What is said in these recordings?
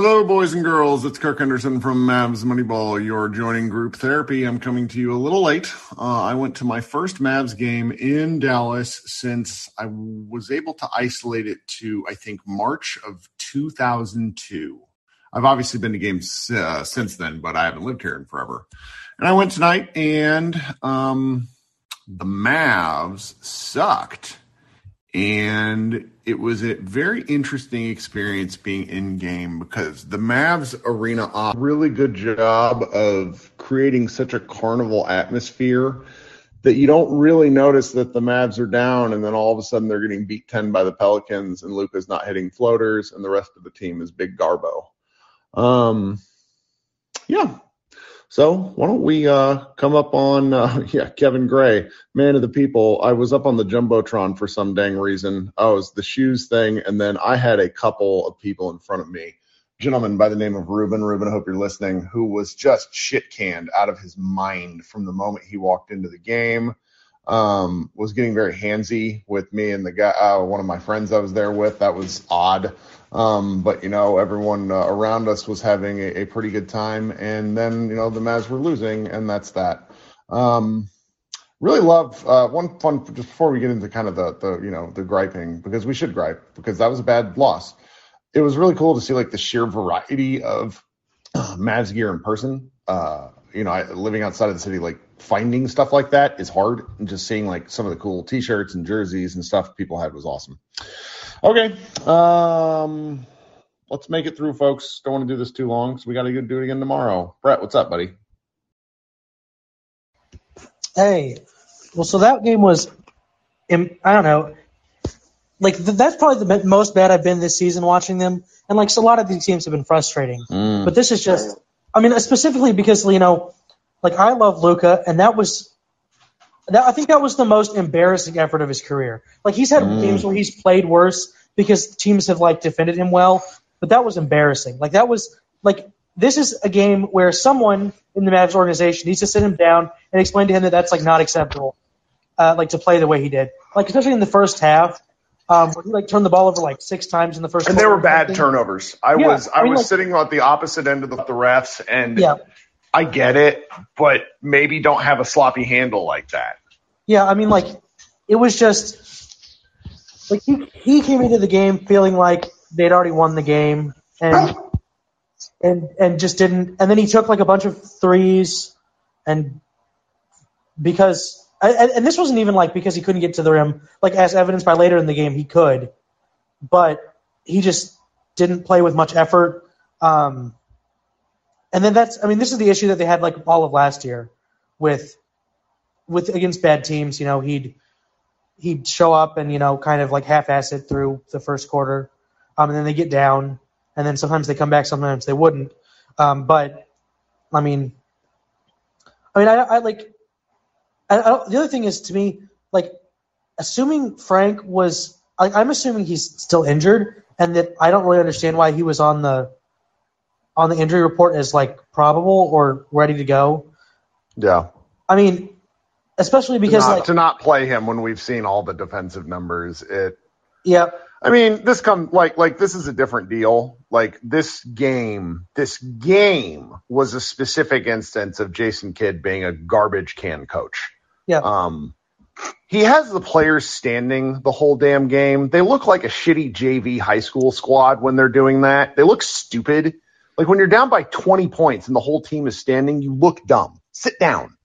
Hello, boys and girls. It's Kirk Henderson from Mavs Moneyball. You're joining Group Therapy. I'm coming to you a little late. I went to my first Mavs game in Dallas since I was able to isolate it to, I think, March of 2002. I've obviously been to games since then, but I haven't lived here in forever. And I went tonight, and the Mavs sucked. And it was a very interesting experience being in-game because the Mavs arena did a really good job of creating such a carnival atmosphere that you don't really notice that the Mavs are down, and then all of a sudden they're getting beat 10 by the Pelicans, and Luka's not hitting floaters, and the rest of the team is big garbo. So why don't we come up on Kevin Gray, man of the people. I was up on the Jumbotron for some dang reason. Oh, it was the shoes thing, and then I had a couple of people in front of me, gentleman by the name of Ruben. Ruben, I hope you're listening, who was just shit-canned out of his mind from the moment he walked into the game, was getting very handsy with me and the guy, one of my friends I was there with. That was odd. But, you know, everyone around us was having a pretty good time. And then, you know, the Mavs were losing, and that's that. Really love one fun, just before we get into kind of the griping, because we should gripe, because that was a bad loss. It was really cool to see, like, the sheer variety of Mavs gear in person. Living outside of the city, like, finding stuff like that is hard. And just seeing, like, some of the cool T-shirts and jerseys and stuff people had was awesome. Okay, let's make it through, folks. Don't want to do this too long, so we got to do it again tomorrow. Brett, what's up, buddy? Hey, well, so that game was, I don't know, like that's probably the most bad I've been this season watching them, and like so a lot of these teams have been frustrating. But this is just, I mean, specifically because, you know, like I love Luka, and that was. I think that was the most embarrassing effort of his career. Like, he's had games where he's played worse because teams have, like, defended him well, but that was embarrassing. Like, that was – like, this is a game where someone in the Mavs organization needs to sit him down and explain to him that that's, like, not acceptable, like, to play the way he did. Like, especially in the first half, where he, like, turned the ball over, like, 6 times in the first half. And there were bad turnovers. I was sitting at the opposite end of the refs, and – I get it, but maybe don't have a sloppy handle like that. Yeah, I mean, like, it was just – like, he came into the game feeling like they'd already won the game and just didn't – and then he took, like, a bunch of threes and because – and this wasn't even, like, because he couldn't get to the rim. Like, as evidenced by later in the game, he could. But he just didn't play with much effort. And then that's – I mean, this is the issue that they had, like, all of last year with against bad teams. You know, he'd show up and, you know, kind of, like, half-ass it through the first quarter. And then they get down. And then sometimes they come back, sometimes they wouldn't. But, I the other thing is, to me, like, assuming Frank was – I'm assuming he's still injured and that I don't really understand why he was on the injury report as, like, probable or ready to go. Yeah. I mean, especially because, to not play him when we've seen all the defensive numbers. I mean, this comes, like this is a different deal. Like, this game was a specific instance of Jason Kidd being a garbage can coach. Yeah. He has the players standing the whole damn game. They look like a shitty JV high school squad when they're doing that. They look stupid. Like, when you're down by 20 points and the whole team is standing, you look dumb. Sit down.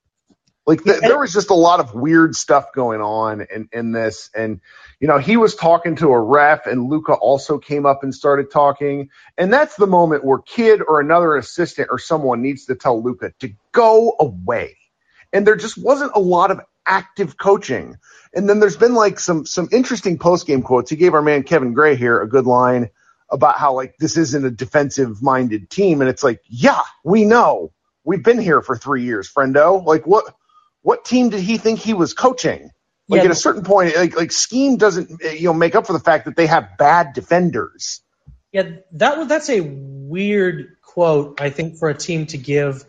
Like, there was just a lot of weird stuff going on in this. And, you know, he was talking to a ref, and Luka also came up and started talking. And that's the moment where Kid or another assistant or someone needs to tell Luka to go away. And there just wasn't a lot of active coaching. And then there's been, like, some interesting post-game quotes. He gave our man Kevin Gray here a good line about how, like, this isn't a defensive-minded team. And it's like, yeah, we know. We've been here for 3 years, friendo. Like, what team did he think he was coaching? Like, at a certain point, like scheme doesn't, you know, make up for the fact that they have bad defenders. Yeah, that's a weird quote, I think, for a team to give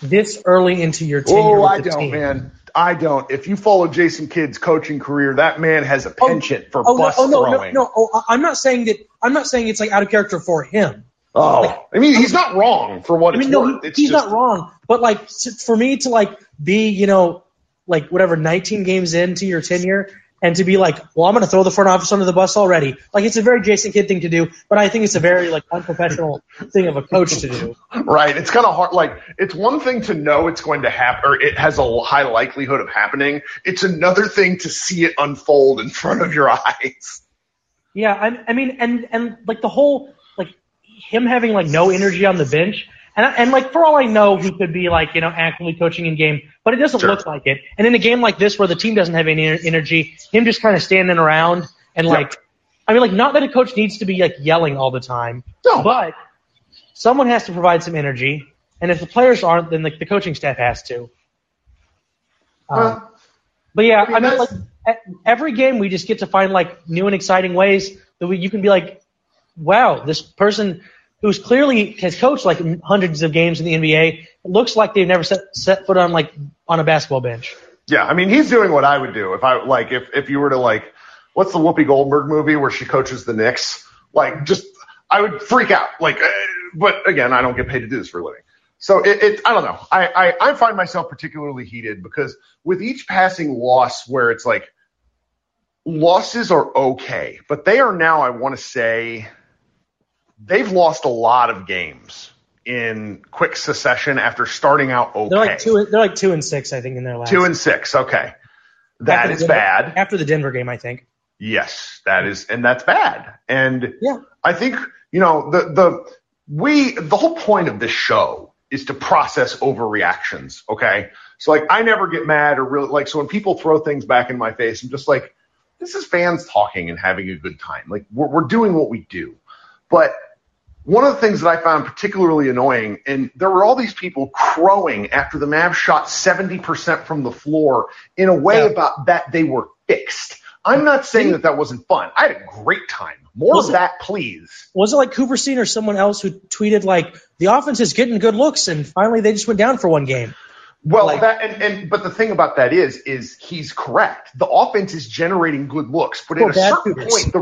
this early into your tenure. Oh, I don't, man. I don't. If you follow Jason Kidd's coaching career, that man has a penchant for bus throwing. No, I'm not saying it's, like, out of character for him. Oh, I mean, he's not wrong for what it's worth. No, he's not wrong. But, like, for me to, like, be, you know, like, whatever, 19 games into your tenure and to be like, well, I'm going to throw the front office under the bus already. Like, it's a very Jason Kidd thing to do, but I think it's a very, like, unprofessional thing of a coach to do. Right. It's kind of hard. Like, it's one thing to know it's going to happen or it has a high likelihood of happening. It's another thing to see it unfold in front of your eyes. Yeah, I mean, and like, the whole – him having, like, no energy on the bench. And like, for all I know, he could be, like, you know, actively coaching in game, but it doesn't look like it. And in a game like this where the team doesn't have any energy, him just kind of standing around and, like, I mean, like, not that a coach needs to be, like, yelling all the time, but someone has to provide some energy. And if the players aren't, then, like, the coaching staff has to. But, yeah, I mean, like, every game we just get to find, like, new and exciting ways that you can be, like, wow, this person who's clearly has coached like hundreds of games in the NBA looks like they've never set foot on like on a basketball bench. Yeah, I mean, he's doing what I would do if I like if you were to like, what's the Whoopi Goldberg movie where she coaches the Knicks? Like, just I would freak out. Like, but again, I don't get paid to do this for a living, so it I don't know. I find myself particularly heated because with each passing loss, where it's like losses are okay, but they are now. I want to say. They've lost a lot of games in quick succession after starting out okay. They're like 2-6, I think, in their last. 2-6, okay. That is bad. After the Denver game, I think. Yes, that is, and that's bad. And yeah. I think you know the whole point of this show is to process overreactions. Okay, so like I never get mad or really like so when people throw things back in my face, I'm just like, this is fans talking and having a good time. Like we're doing what we do, but. One of the things that I found particularly annoying, and there were all these people crowing after the Mavs shot 70% from the floor in a way about that they were fixed. I'm not saying that wasn't fun. I had a great time. More of that, please. Was it like Cooperstein or someone else who tweeted like, the offense is getting good looks, and finally they just went down for one game? Well, like, that but the thing about that is he's correct. The offense is generating good looks, but at a certain point,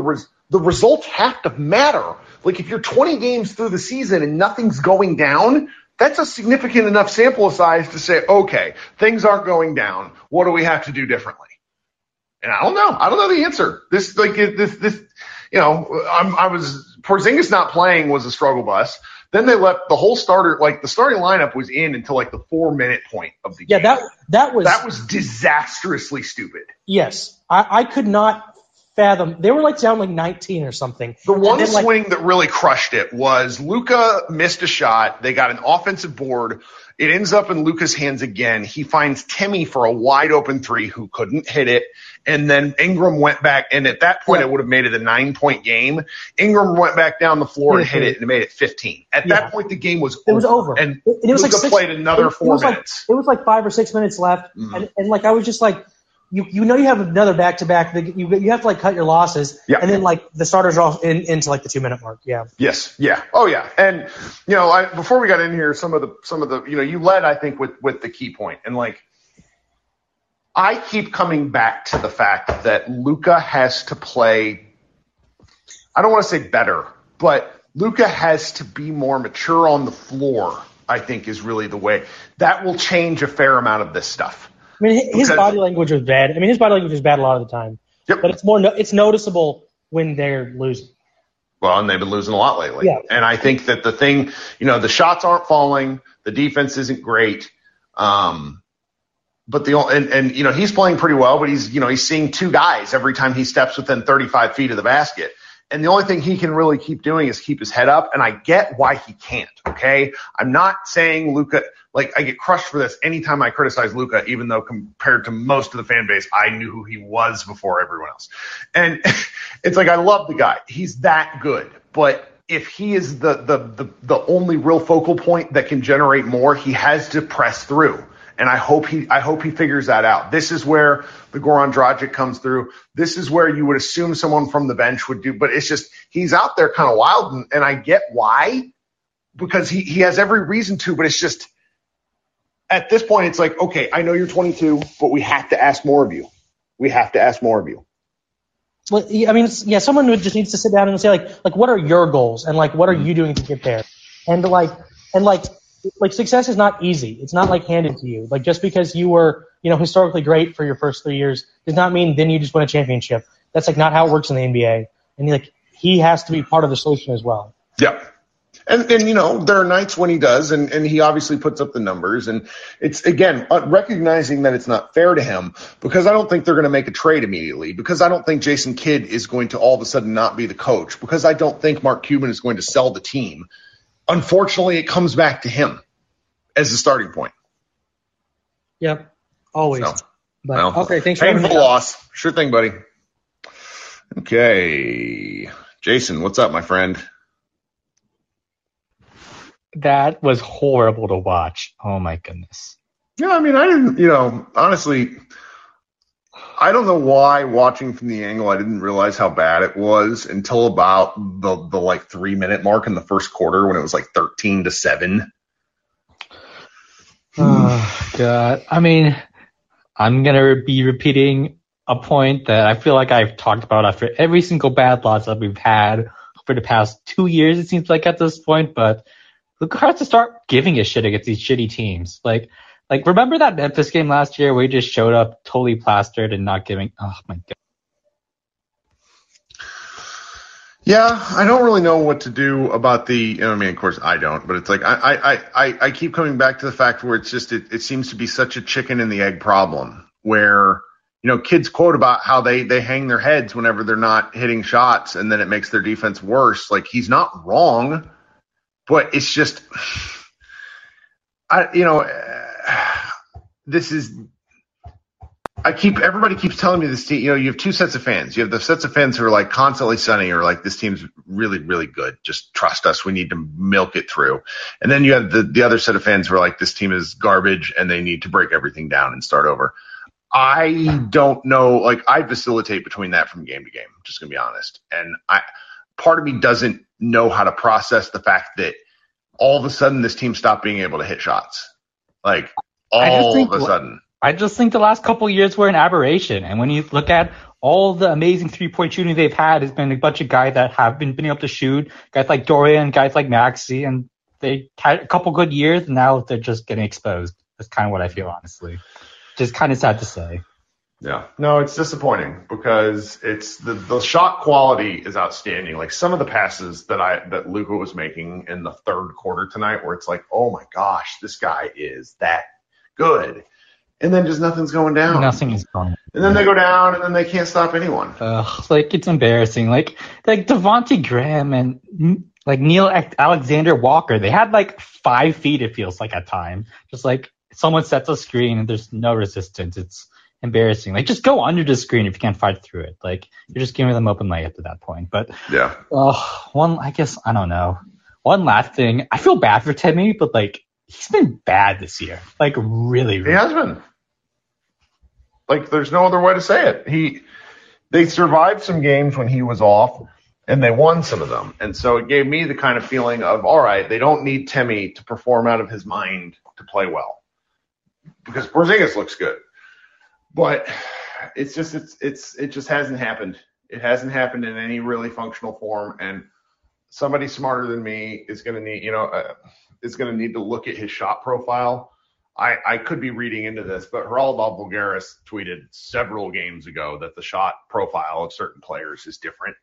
the results have to matter. Like if you're 20 games through the season and nothing's going down, that's a significant enough sample size to say, okay, things aren't going down. What do we have to do differently? And I don't know. I don't know the answer. This, you know, Porzingis not playing was a struggle bus. Then they left the whole starter, like the starting lineup was in until like the 4-minute point of the game. Yeah, that was disastrously stupid. Yes. I could not fathom. They were like down like 19 or something. The one swing that really crushed it was Luka missed a shot. They got an offensive board. It ends up in Luka's hands again. He finds Timmy for a wide open three who couldn't hit it. And then Ingram went back. And at that point, it would have made it a 9-point game. Ingram went back down the floor and hit it and it made it 15. At that point, the game was over. It was over. And it was Luka like played another 4 minutes. Like, it was like 5 or 6 minutes left. Mm-hmm. And like, I was just like, You know you have another back-to-back. You have to, like, cut your losses. Yeah. And then, like, the starters are off into, like, the 2-minute mark. Yeah. Yes. Yeah. Oh, yeah. And, you know, before we got in here, some of the you know, you led, I think, with the key point. And, like, I keep coming back to the fact that Luka has to play – I don't want to say better, but Luka has to be more mature on the floor, I think, is really the way. That will change a fair amount of this stuff. I mean, his body language was bad. I mean, his body language was bad a lot of the time. Yep. But it's more it's noticeable when they're losing. Well, and they've been losing a lot lately. Yeah. And I think that the thing, you know, the shots aren't falling. The defense isn't great. But you know, he's playing pretty well, but he's, you know, he's seeing two guys every time he steps within 35 feet of the basket. And the only thing he can really keep doing is keep his head up. And I get why he can't. Okay. I'm not saying Luka. Like, I get crushed for this anytime I criticize Luka, even though compared to most of the fan base, I knew who he was before everyone else. And it's like, I love the guy. He's that good. But if he is the only real focal point that can generate more, he has to press through. And I hope he figures that out. This is where the Goran Dragic comes through. This is where you would assume someone from the bench would do, but it's just, he's out there kind of wild. And I get why, because he has every reason to, but it's just, at this point, it's like, okay, I know you're 22, but we have to ask more of you. Well, I mean, yeah, someone who just needs to sit down and say, like, what are your goals, and like, what are you doing to get there, and success is not easy. It's not like handed to you. Like, just because you were, you know, historically great for your first 3 years does not mean then you just win a championship. That's like not how it works in the NBA. And like, he has to be part of the solution as well. Yeah. And you know, there are nights when he does, and he obviously puts up the numbers. And it's, again, recognizing that it's not fair to him, because I don't think they're going to make a trade immediately, because I don't think Jason Kidd is going to all of a sudden not be the coach, because I don't think Mark Cuban is going to sell the team. Unfortunately, it comes back to him as the starting point. Yep, always. So, but, well, okay, thanks for having me. Painful loss. Sure thing, buddy. Okay. Jason, what's up, my friend? That was horrible to watch. Oh, my goodness. Yeah, I mean, I didn't, you know, honestly, I don't know why, watching from the angle, I didn't realize how bad it was until about the like 3 minute mark in the first quarter, when it was like 13-7. Oh, God. I mean, I'm going to be repeating a point that I feel like I've talked about after every single bad loss that we've had for the past 2 years, it seems like, at this point, but Luka has to start giving a shit against these shitty teams. Like, remember that Memphis game last year where he just showed up totally plastered and not giving – oh, my God. Yeah, I don't really know what to do about the – I mean, of course, I don't. But it's like I keep coming back to the fact where it's just it seems to be such a chicken and the egg problem, where, you know, kids quote about how they hang their heads whenever they're not hitting shots, and then it makes their defense worse. Like, he's not wrong, but it's just – everybody keeps telling me this team, you know, you have two sets of fans. You have the sets of fans who are like constantly sunny, or like, this team's really, really good. Just trust us. We need to milk it through. And then you have the other set of fans who are like, this team is garbage and they need to break everything down and start over. I don't know. Like, I vacillate between that from game to game. I'm just going to be honest. And part of me doesn't know how to process the fact that all of a sudden this team stopped being able to hit shots. Like, I just think the last couple of years were an aberration. And when you look at all the amazing three-point shooting they've had, has been a bunch of guys that have been able to shoot, guys like Dorian, guys like Maxi, and they had a couple good years, and now they're just getting exposed. That's kind of what I feel, honestly. Just kind of sad to say. Yeah. No, it's disappointing, because it's the shot quality is outstanding. Like, some of the passes that Luka was making in the third quarter tonight, where it's like, oh my gosh, this guy is that good. And then just nothing's going down. Nothing is going. And then they go down, and then they can't stop anyone. Like, it's embarrassing. Like Devontae Graham and like Neil Alexander Walker, they had like 5 feet, it feels like, at time. Just like someone sets a screen and there's no resistance. It's embarrassing. Like, just go under the screen if you can't fight through it. Like, you're just giving them open layup at that point. But yeah. I don't know. One last thing. I feel bad for Timmy, but like, he's been bad this year. Like, really, really. He has been. Like, there's no other way to say it. They survived some games when he was off, and they won some of them. And so it gave me the kind of feeling of, all right, they don't need Timmy to perform out of his mind to play well, because Porzingis looks good. But it's just it just hasn't happened. It hasn't happened in any really functional form. And somebody smarter than me is going to need, to look at his shot profile. I could be reading into this, but Haraldov Bulgaris tweeted several games ago that the shot profile of certain players is different.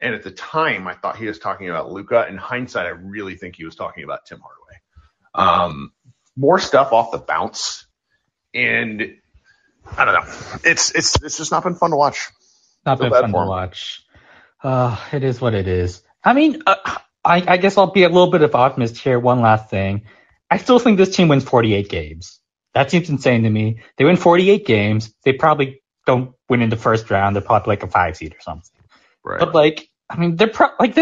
And at the time, I thought he was talking about Luka. In hindsight, I really think he was talking about Tim Hardaway. More stuff off the bounce, and I don't know. It's just not been fun to watch. Not been fun to watch. It is what it is. I mean, I guess I'll be a little bit of optimist here. One last thing. I still think this team wins 48 games. That seems insane to me. They win 48 games. They probably don't win in the first round. They're probably like a 5 seed or something. Right. But like, I mean, they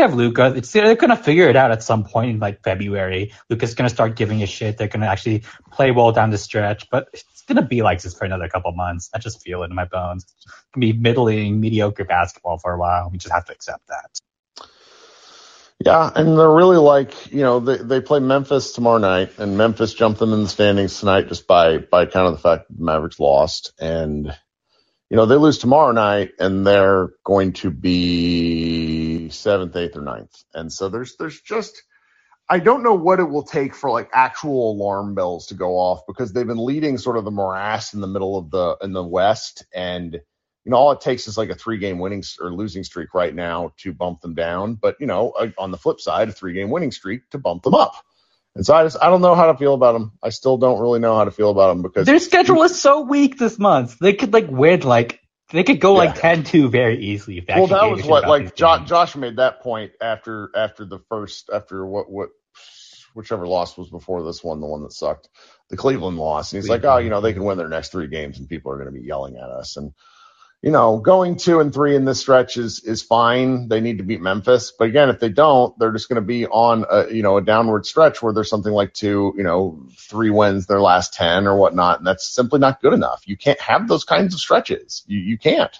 have Luka. They're going to figure it out at some point in like February. Luka's going to start giving a shit. They're going to actually play well down the stretch. But it's going to be like this for another couple months. I just feel it in my bones. It's going to be middling, mediocre basketball for a while. We just have to accept that. Yeah, and they're really like, you know, they play Memphis tomorrow night, and Memphis jumped them in the standings tonight just by kind of the fact that the Mavericks lost. And, you know, they lose tomorrow night and they're going to be 7th, 8th, or 9th. And so there's just – I don't know what it will take for, like, actual alarm bells to go off, because they've been leading sort of the morass in the middle of the – in the West. And, you know, all it takes is, like, a three-game winning or losing streak right now to bump them down. But, you know, on the flip side, a three-game winning streak to bump them up. And so I don't know how to feel about them. I still don't really know how to feel about them, because their schedule is so weak this month. They could go like 10-2 very easily. If well, that was what like Josh made that point after whichever loss was before this one, the one that sucked, the Cleveland loss. And he's like, oh, you know, they can win their next three games and people are going to be yelling at us. And, you know, going 2-3 in this stretch is fine. They need to beat Memphis. But again, if they don't, they're just going to be on a downward stretch where there's something like 3 wins their last 10 or whatnot. And that's simply not good enough. You can't have those kinds of stretches. You can't.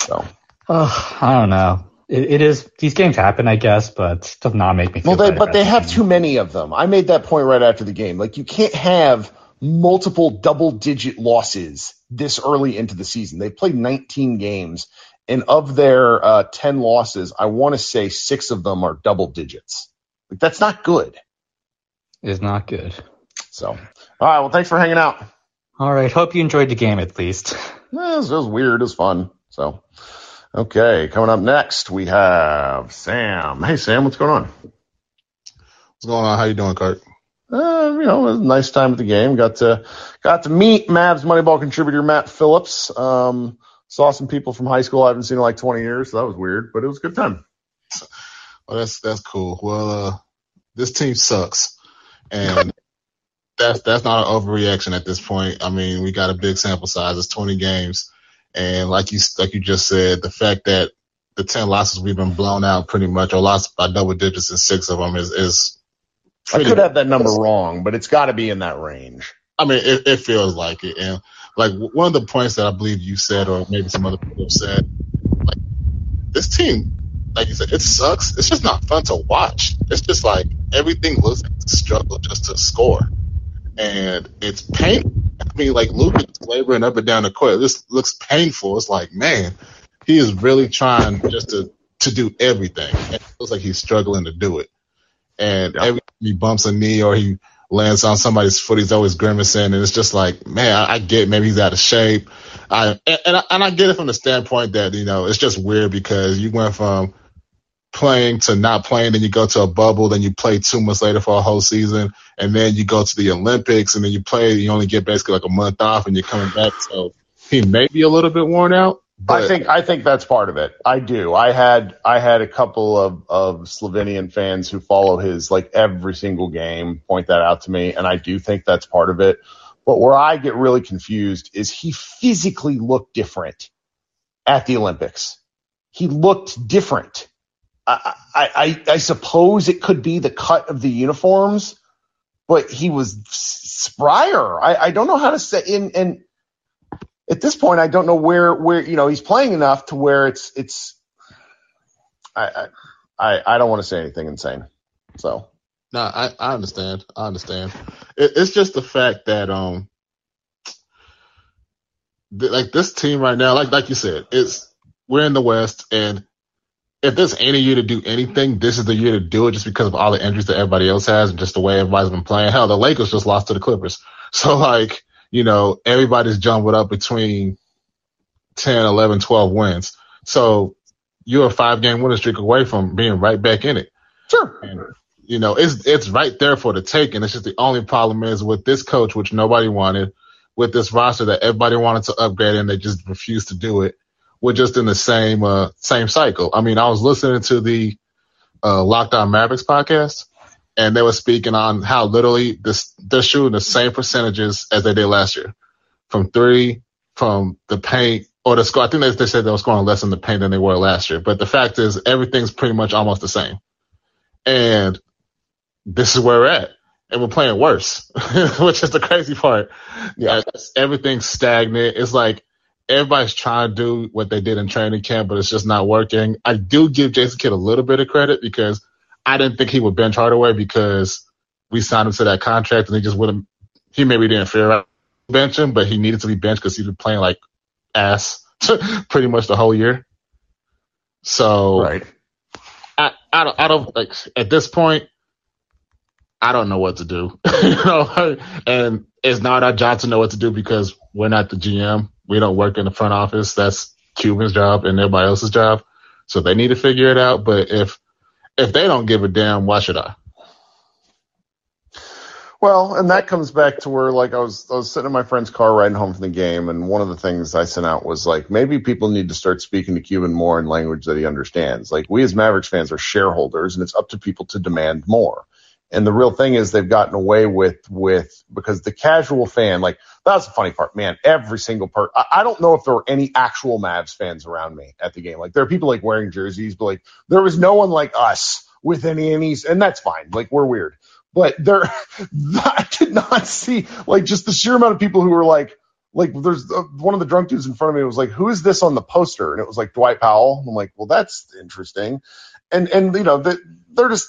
So. I don't know. It is, these games happen, I guess, but it does not make me feel better. But they have too many of them. I made that point right after the game. Like, you can't have multiple double-digit losses this early into the season. They played 19 games, and of their 10 losses, I want to say 6 of them are double digits. Like, that's not good. It's not good. So, all right, well, thanks for hanging out. All right, hope you enjoyed the game at least. It was weird. It was fun. So, okay, coming up next, we have Sam. Hey, Sam, what's going on? What's going on? How you doing, Kurt? It was a nice time at the game. Got to meet Mavs Moneyball contributor Matt Phillips. Saw some people from high school I haven't seen in like 20 years, so that was weird, but it was a good time. Well, that's cool. Well, this team sucks, and that's not an overreaction at this point. I mean, we got a big sample size. It's 20 games, and like you just said, the fact that the 10 losses we've been blown out pretty much, or lost by double digits in 6 of them is I could have that number wrong, but it's got to be in that range. I mean, it feels like it. And, like, one of the points that I believe you said, or maybe some other people have said, like, this team, like you said, it sucks. It's just not fun to watch. It's just like everything looks like it's a struggle just to score. And it's painful. I mean, like, Luka is laboring up and down the court. This looks painful. It's like, man, he is really trying just to do everything. And it feels like he's struggling to do it. And every time he bumps a knee or he lands on somebody's foot, he's always grimacing. And it's just like, man, I get it. Maybe he's out of shape. I get it from the standpoint that, you know, it's just weird because you went from playing to not playing, then you go to a bubble, then you play 2 months later for a whole season, and then you go to the Olympics, and then you play, you only get basically like a month off, and you're coming back. So he may be a little bit worn out. But I think that's part of it. I do. I had a couple of Slovenian fans who follow his, like, every single game point that out to me, and I do think that's part of it. But where I get really confused is he physically looked different at the Olympics. He looked different. I suppose it could be the cut of the uniforms, but he was sprier. I don't know how to say in. At this point, I don't know where you know, he's playing enough to where it's. I don't want to say anything insane. So. No, I understand. It's just the fact that like this team right now, like you said, we're in the West, and if there's any year to do anything, this is the year to do it, just because of all the injuries that everybody else has and just the way everybody's been playing. Hell, the Lakers just lost to the Clippers, so like. You know, everybody's jumbled up between 10, 11, 12 wins. So you're a 5-game winning streak away from being right back in it. Sure. And, you know, it's right there for the taking. It's just the only problem is with this coach, which nobody wanted, with this roster that everybody wanted to upgrade and they just refused to do it. We're just in the same cycle. I mean, I was listening to the Locked On Mavericks podcast. And they were speaking on how literally they're shooting the same percentages as they did last year, from three, from the paint, or the score. I think they said they were scoring less in the paint than they were last year. But the fact is, everything's pretty much almost the same. And this is where we're at. And we're playing worse, which is the crazy part. Yeah, everything's stagnant. It's like everybody's trying to do what they did in training camp, but it's just not working. I do give Jason Kidd a little bit of credit because I didn't think he would bench Hardaway because we signed him to that contract and he just wouldn't. He maybe didn't figure out benching, but he needed to be benched because he was playing like ass. pretty much the whole year. So right. I don't like at this point, I don't know what to do. You know? And it's not our job to know what to do because we're not the GM. We don't work in the front office. That's Cuban's job and everybody else's job. So they need to figure it out. But if they don't give a damn, why should I? Well, and that comes back to where, like, I was sitting in my friend's car riding home from the game, and one of the things I sent out was, like, maybe people need to start speaking to Cuban more in language that he understands. Like, we as Mavericks fans are shareholders, and it's up to people to demand more. And the real thing is they've gotten away with because the casual fan, like, that's the funny part, man, every single part. I don't know if there were any actual Mavs fans around me at the game. Like, there are people, like, wearing jerseys, but, like, there was no one like us with any, and that's fine. Like, we're weird. But there, I did not see, like, just the sheer amount of people who were like, there's one of the drunk dudes in front of me was like, who is this on the poster? And it was like Dwight Powell. I'm like, well, that's interesting. And you know, they're just,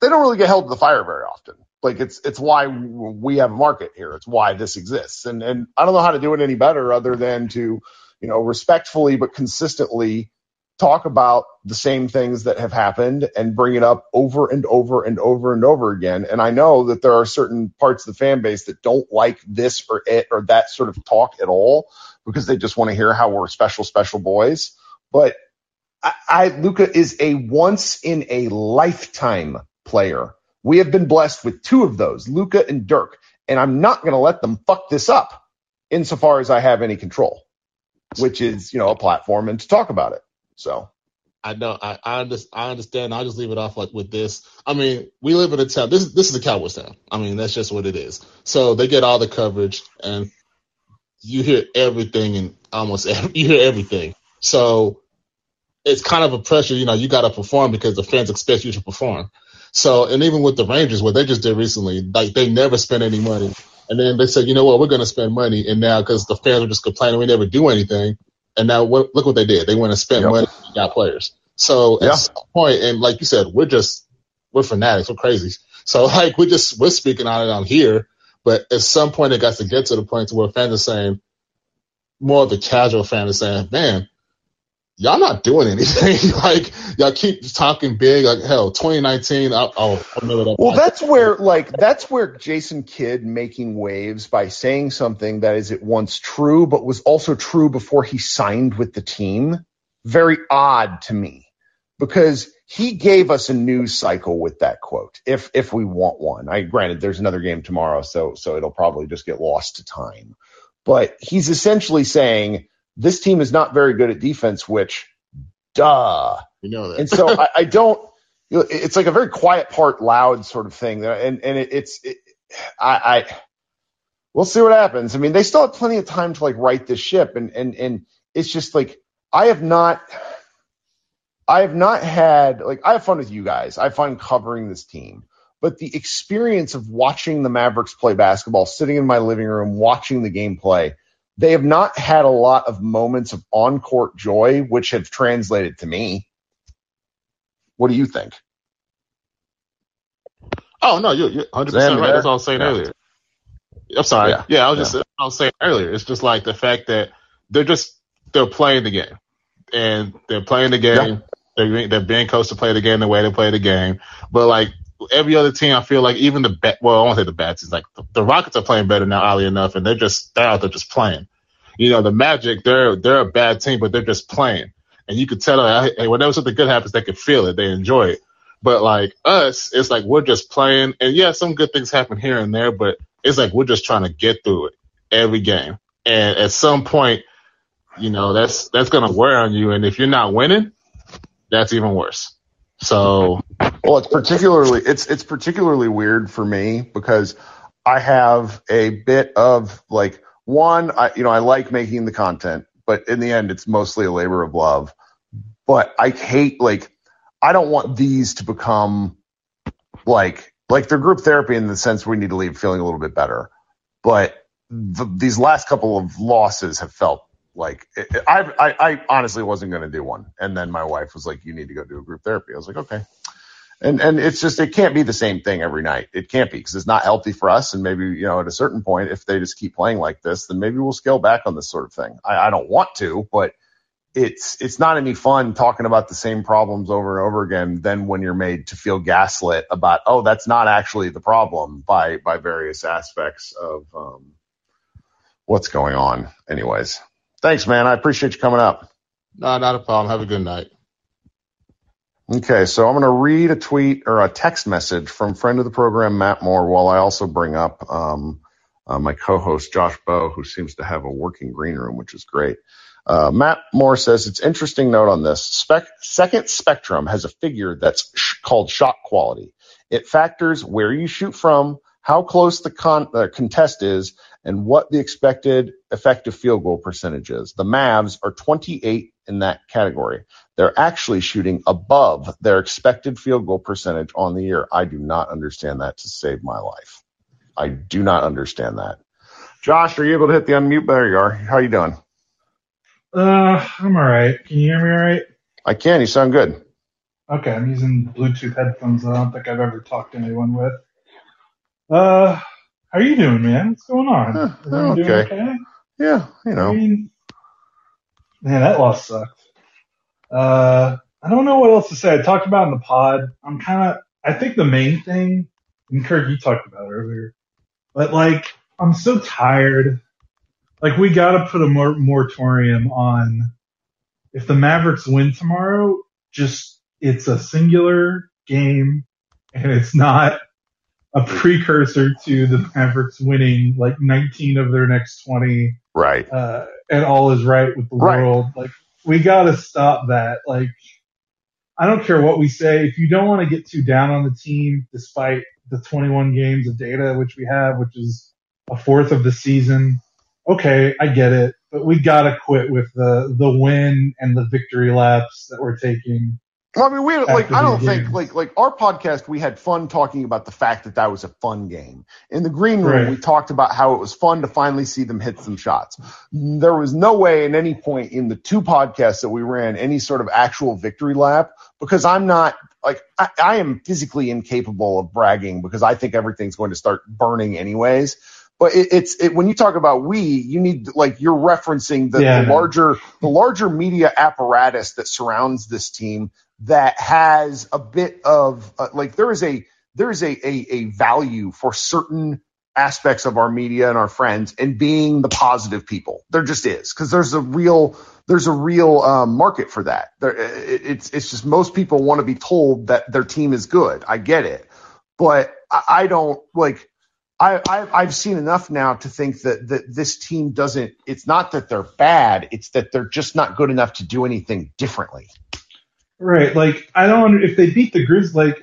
they don't really get held to the fire very often. Like, it's why we have a market here. It's why this exists. And I don't know how to do it any better other than to, you know, respectfully but consistently talk about the same things that have happened and bring it up over and over and over and over again. And I know that there are certain parts of the fan base that don't like this or it or that sort of talk at all because they just want to hear how we're special boys. But Luka is a once in a lifetime player. We have been blessed with two of those, Luka and Dirk, and I'm not going to let them fuck this up insofar as I have any control, which is, you know, a platform and to talk about it. So I know I understand. I'll just leave it off like with this. I mean, we live in a town. This is a Cowboys town. I mean, that's just what it is. So they get all the coverage, and you hear everything, and you hear everything. So it's kind of a pressure. You know, you got to perform because the fans expect you to perform. So, and even with the Rangers, what they just did recently, like they never spent any money, and then they said, you know what, we're going to spend money, and now because the fans are just complaining, we never do anything. And now look what they did. They went and spent money and got players. So at some point, and like you said, we're fanatics. We're crazy. So like we're speaking on it on here. But at some point, it got to get to the point to where fans are saying, more of the casual fan is saying, man, y'all not doing anything. Like y'all keep talking big. Like hell, 2019. Well, that's where Jason Kidd making waves by saying something that is at once true, but was also true before he signed with the team. Very odd to me because he gave us a news cycle with that quote. If we want one, granted there's another game tomorrow, so it'll probably just get lost to time. But he's essentially saying, this team is not very good at defense, which, duh. You know that. And so I don't. It's like a very quiet part, loud sort of thing, and we'll see what happens. I mean, they still have plenty of time to like right this ship, and it's just like I have not had like I have fun with you guys. I have fun covering this team. But the experience of watching the Mavericks play basketball, sitting in my living room watching the game play. They have not had a lot of moments of on-court joy, which have translated to me. What do you think? Oh, no, you're 100% right. That's what I was saying earlier. I'm sorry. Yeah, I was saying earlier. It's just like the fact that they're playing the game. And they're playing the game. Yeah. They're being coached to play the game the way they play the game. But, like, every other team, I feel like even I won't say the bad teams. Like the Rockets are playing better now, oddly enough, and they're out there just playing. You know, the Magic, they're a bad team, but they're just playing, and you could tell. Hey, whenever something good happens, they can feel it, they enjoy it. But like us, it's like we're just playing, and yeah, some good things happen here and there, but it's like we're just trying to get through it every game. And at some point, you know, that's gonna wear on you, and if you're not winning, that's even worse. So. Well, it's particularly weird for me because I have a bit of like I like making the content, but in the end, it's mostly a labor of love. But I hate I don't want these to become like they're group therapy in the sense we need to leave feeling a little bit better. But these last couple of losses have felt. Like, I honestly wasn't going to do one. And then my wife was like, you need to go do a group therapy. I was like, okay. And it's just, it can't be the same thing every night. It can't be because it's not healthy for us. And maybe, you know, at a certain point, if they just keep playing like this, then maybe we'll scale back on this sort of thing. I don't want to, but it's not any fun talking about the same problems over and over again than when you're made to feel gaslit about, oh, that's not actually the problem by various aspects of what's going on. Anyways, thanks, man. I appreciate you coming up. No, not a problem. Have a good night. Okay, so I'm going to read a tweet or a text message from friend of the program, Matt Moore, while I also bring up my co-host, Josh Bowe, who seems to have a working green room, which is great. Matt Moore says, it's interesting note on this. Second Spectrum has a figure that's called shot quality. It factors where you shoot from, how close the contest is, and what the expected effective field goal percentage is. The Mavs are 28 in that category. They're actually shooting above their expected field goal percentage on the year. I do not understand that to save my life. I do not understand that. Josh, are you able to hit the unmute? There you are. How you doing? I'm all right. Can you hear me all right? I can. You sound good. Okay, I'm using Bluetooth headphones. I don't think I've ever talked to anyone with. How are you doing, man? What's going on? Okay. Doing okay? Yeah, you know. I mean, man, that loss sucked. I don't know what else to say. I talked about in the pod. I think the main thing, and Kirk, you talked about it earlier, but I'm so tired. We got to put a moratorium on if the Mavericks win tomorrow, just it's a singular game and it's not a precursor to the Mavericks winning 19 of their next 20. Right. And all is right with the world. We got to stop that. I don't care what we say. If you don't want to get too down on the team, despite the 21 games of data, which we have, which is a fourth of the season, okay, I get it, but we gotta quit with the win and the victory laps that we're taking. Well, I mean, we I don't think our podcast, we had fun talking about the fact that that was a fun game. In the green room, right, we talked about how it was fun to finally see them hit some shots. There was no way at any point in the two podcasts that we ran any sort of actual victory lap, because I'm not I am physically incapable of bragging because I think everything's going to start burning anyways. But it's when you talk about you need you're referencing the larger media apparatus that surrounds this team that has a bit of there is a value for certain aspects of our media and our friends and being the positive people. There just is, because there's a real market for that. It's just most people want to be told that their team is good. I get it, but I don't I've seen enough now to think that this team doesn't – it's not that they're bad. It's that they're just not good enough to do anything differently. Right. I don't – if they beat the Grizz,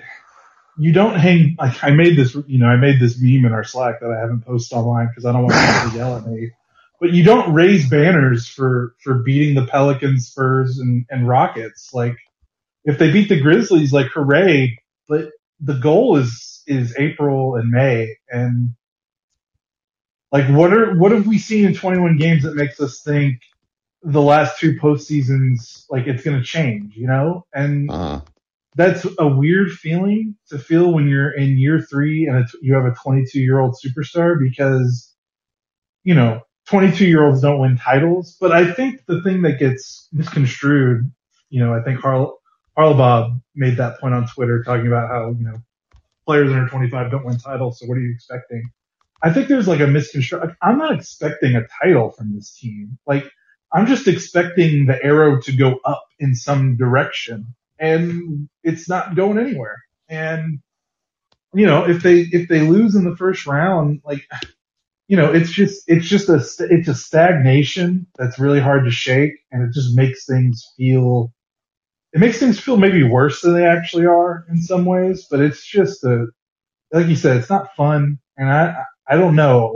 you don't hang – I made this meme in our Slack that I haven't posted online because I don't want people to yell at me. But you don't raise banners for beating the Pelicans, Spurs, and Rockets. If they beat the Grizzlies, hooray. But the goal is April and May, and what have we seen in 21 games that makes us think the last two postseasons it's going to change, and that's a weird feeling to feel when you're in year three and you have a 22-year-old superstar, because 22-year-olds don't win titles. But I think the thing that gets misconstrued, I think Harlabob made that point on Twitter talking about how players under 25 don't win titles, so what are you expecting? I think there's a misconstruction. I'm not expecting a title from this team. I'm just expecting the arrow to go up in some direction, and it's not going anywhere. And if they lose in the first round, it's just a stagnation that's really hard to shake, and it just makes things feel. It makes things feel maybe worse than they actually are in some ways, but it's just like you said, it's not fun. And I don't know,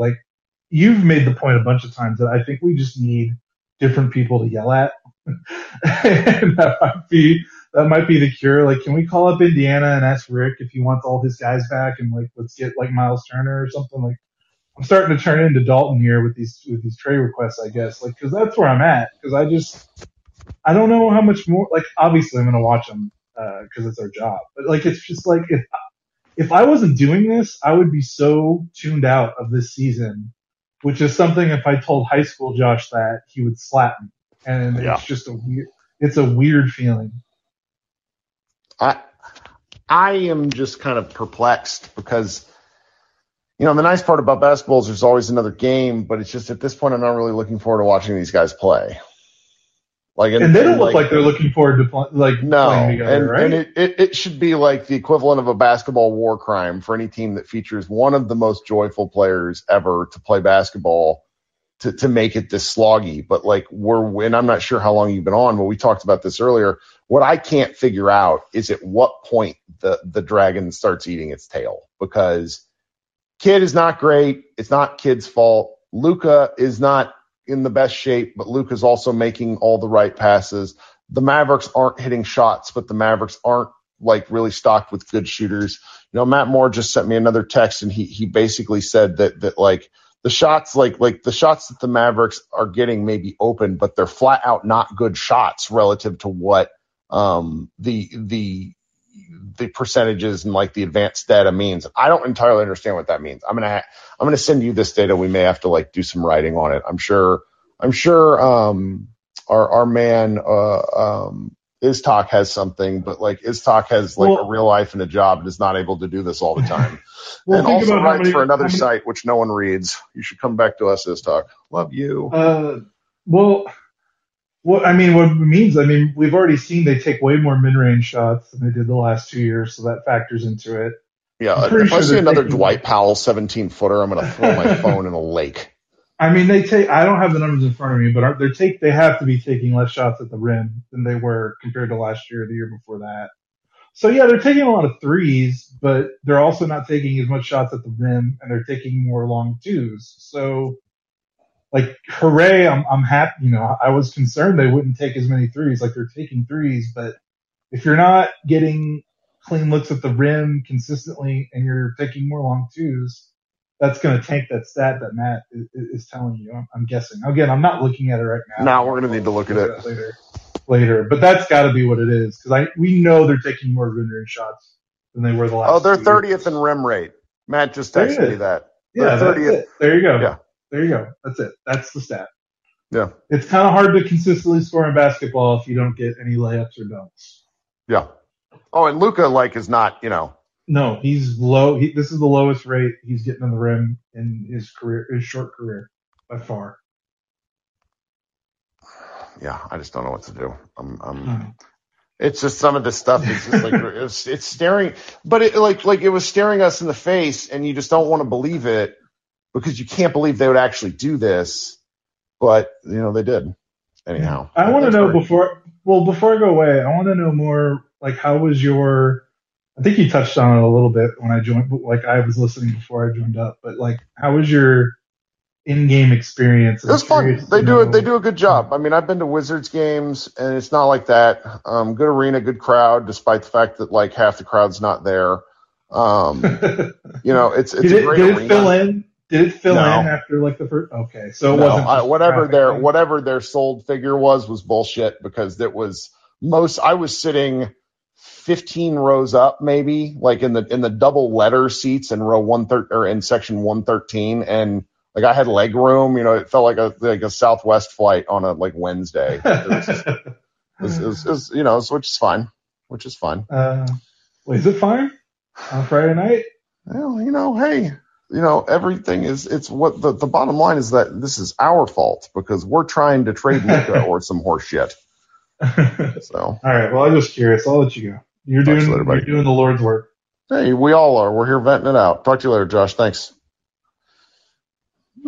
you've made the point a bunch of times that I think we just need different people to yell at. And that might be the cure. Can we call up Indiana and ask Rick if he wants all his guys back, and let's get Miles Turner or something? I'm starting to turn into Dalton here with these trade requests, I guess, because that's where I'm at. Because I don't know how much more, obviously I'm going to watch them, cause it's our job, but it's just if I wasn't doing this, I would be so tuned out of this season, which is something if I told high school Josh that he would slap me. and it's just a weird feeling. I am just kind of perplexed because, you know, the nice part about basketball is there's always another game, but it's just at this point I'm not really looking forward to watching these guys play. Like, and they don't look like they're looking forward to playing together, right? And it should be like the equivalent of a basketball war crime for any team that features one of the most joyful players ever to play basketball to make it this sloggy. But, like, and I'm not sure how long you've been on, but we talked about this earlier. What I can't figure out is at what point the dragon starts eating its tail, because Kidd is not great. It's not Kidd's fault. Luka is not in the best shape, but Luke is also making all the right passes. The Mavericks aren't hitting shots, but the Mavericks aren't like really stocked with good shooters. You know, Matt Moore just sent me another text, and he basically said that like the shots, like the shots that the Mavericks are getting may be open, but they're flat out not good shots relative to what the percentages and like the advanced data means. I don't entirely understand what that means. I'm gonna send you this data. We may have to like do some writing on it. I'm sure. Our man Iztok has something, but like Iztok has like a real life and a job and is not able to do this all the time. And also writes for another site which no one reads. You should come back to us, Iztok. Love you. We've already seen they take way more mid-range shots than they did the last 2 years, so that factors into it. Yeah, if I see another Dwight Powell 17-footer, I'm going to throw my phone in a lake. I mean, I don't have the numbers in front of me, but they have to be taking less shots at the rim than they were compared to last year or the year before that. So, yeah, they're taking a lot of threes, but they're also not taking as much shots at the rim, and they're taking more long twos. So, like, hooray, I'm happy. You know, I was concerned they wouldn't take as many threes. Like, they're taking threes, but if you're not getting clean looks at the rim consistently and you're taking more long twos, that's going to tank that stat that Matt is telling you, I'm guessing. Again, I'm not looking at it right now. No, we're going to need to look at it later. But that's got to be what it is, because we know they're taking more mid-range shots than they were the last they're 30th years. In rim rate. Matt just texted me that. Yeah, 30th. There you go. Yeah. There you go. That's it. That's the stat. Yeah. It's kind of hard to consistently score in basketball if you don't get any layups or dunks. Yeah. Oh, and Luka, like, is not, you know. No, he's low. This is the lowest rate he's getting on the rim in his short career by far. Yeah, I just don't know what to do. It's just some of the stuff is just like it's staring, but it like it was staring us in the face, and you just don't want to believe it, because you can't believe they would actually do this, but, you know, they did. Anyhow. I want to know before I go away, I want to know more, like, how was I think you touched on it a little bit when I joined, but, like, I was listening before I joined up, but, like, how was your in-game experience? It was fun. They do a good job. I mean, I've been to Wizards games, and it's not like that. Good arena, good crowd, despite the fact that, like, half the crowd's not there. You know, it's a great arena. Did it fill in? Did it fill in after, like, the first? Okay, so it wasn't. Whatever their sold figure was bullshit, because it was I was sitting 15 rows up, maybe, like, in the double letter seats in row 113 or in section 113, and like I had leg room. You know, it felt like a Southwest flight on a like Wednesday. It was, you know, which is fine. Is it fine on Friday night? Well, you know, hey. You know, everything it's what the bottom line is that this is our fault because we're trying to trade Luka or some horse shit. So. All right. Well, I'm just curious. I'll let you go. You're doing the Lord's work. Hey, we all are. We're here venting it out. Talk to you later, Josh. Thanks.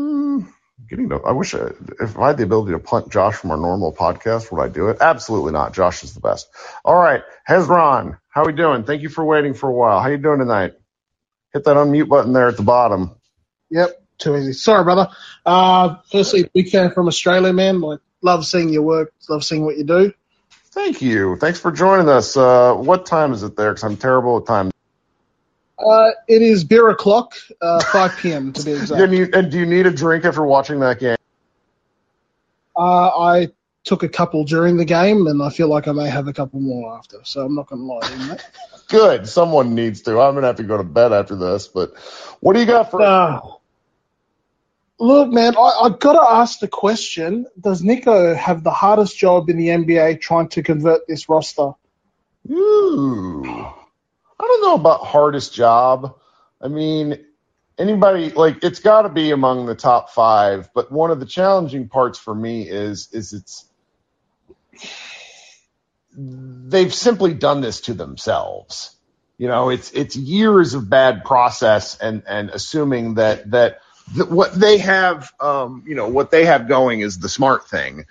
I wish if I had the ability to punt Josh from our normal podcast, would I do it? Absolutely not. Josh is the best. All right. Hezron, how we doing? Thank you for waiting for a while. How you doing tonight? Hit that unmute button there at the bottom. Yep, too easy. Sorry, brother. Firstly, big fan from Australia, man. Like, love seeing your work. Love seeing what you do. Thank you. Thanks for joining us. What time is it there? Because I'm terrible at time. It is beer o'clock, 5 p.m. to be exact. And do you need a drink after watching that game? I took a couple during the game, and I feel like I may have a couple more after. So I'm not going to lie to you, mate. Good. Someone needs to. I'm going to have to go to bed after this. But what do you got for Look, man, I've got to ask the question, does Nico have the hardest job in the NBA trying to convert this roster? I don't know about hardest job. I mean, anybody, like, it's got to be among the top five, but one of the challenging parts for me is it's – they've simply done this to themselves. You know, it's years of bad process and assuming that what they have, what they have going is the smart thing.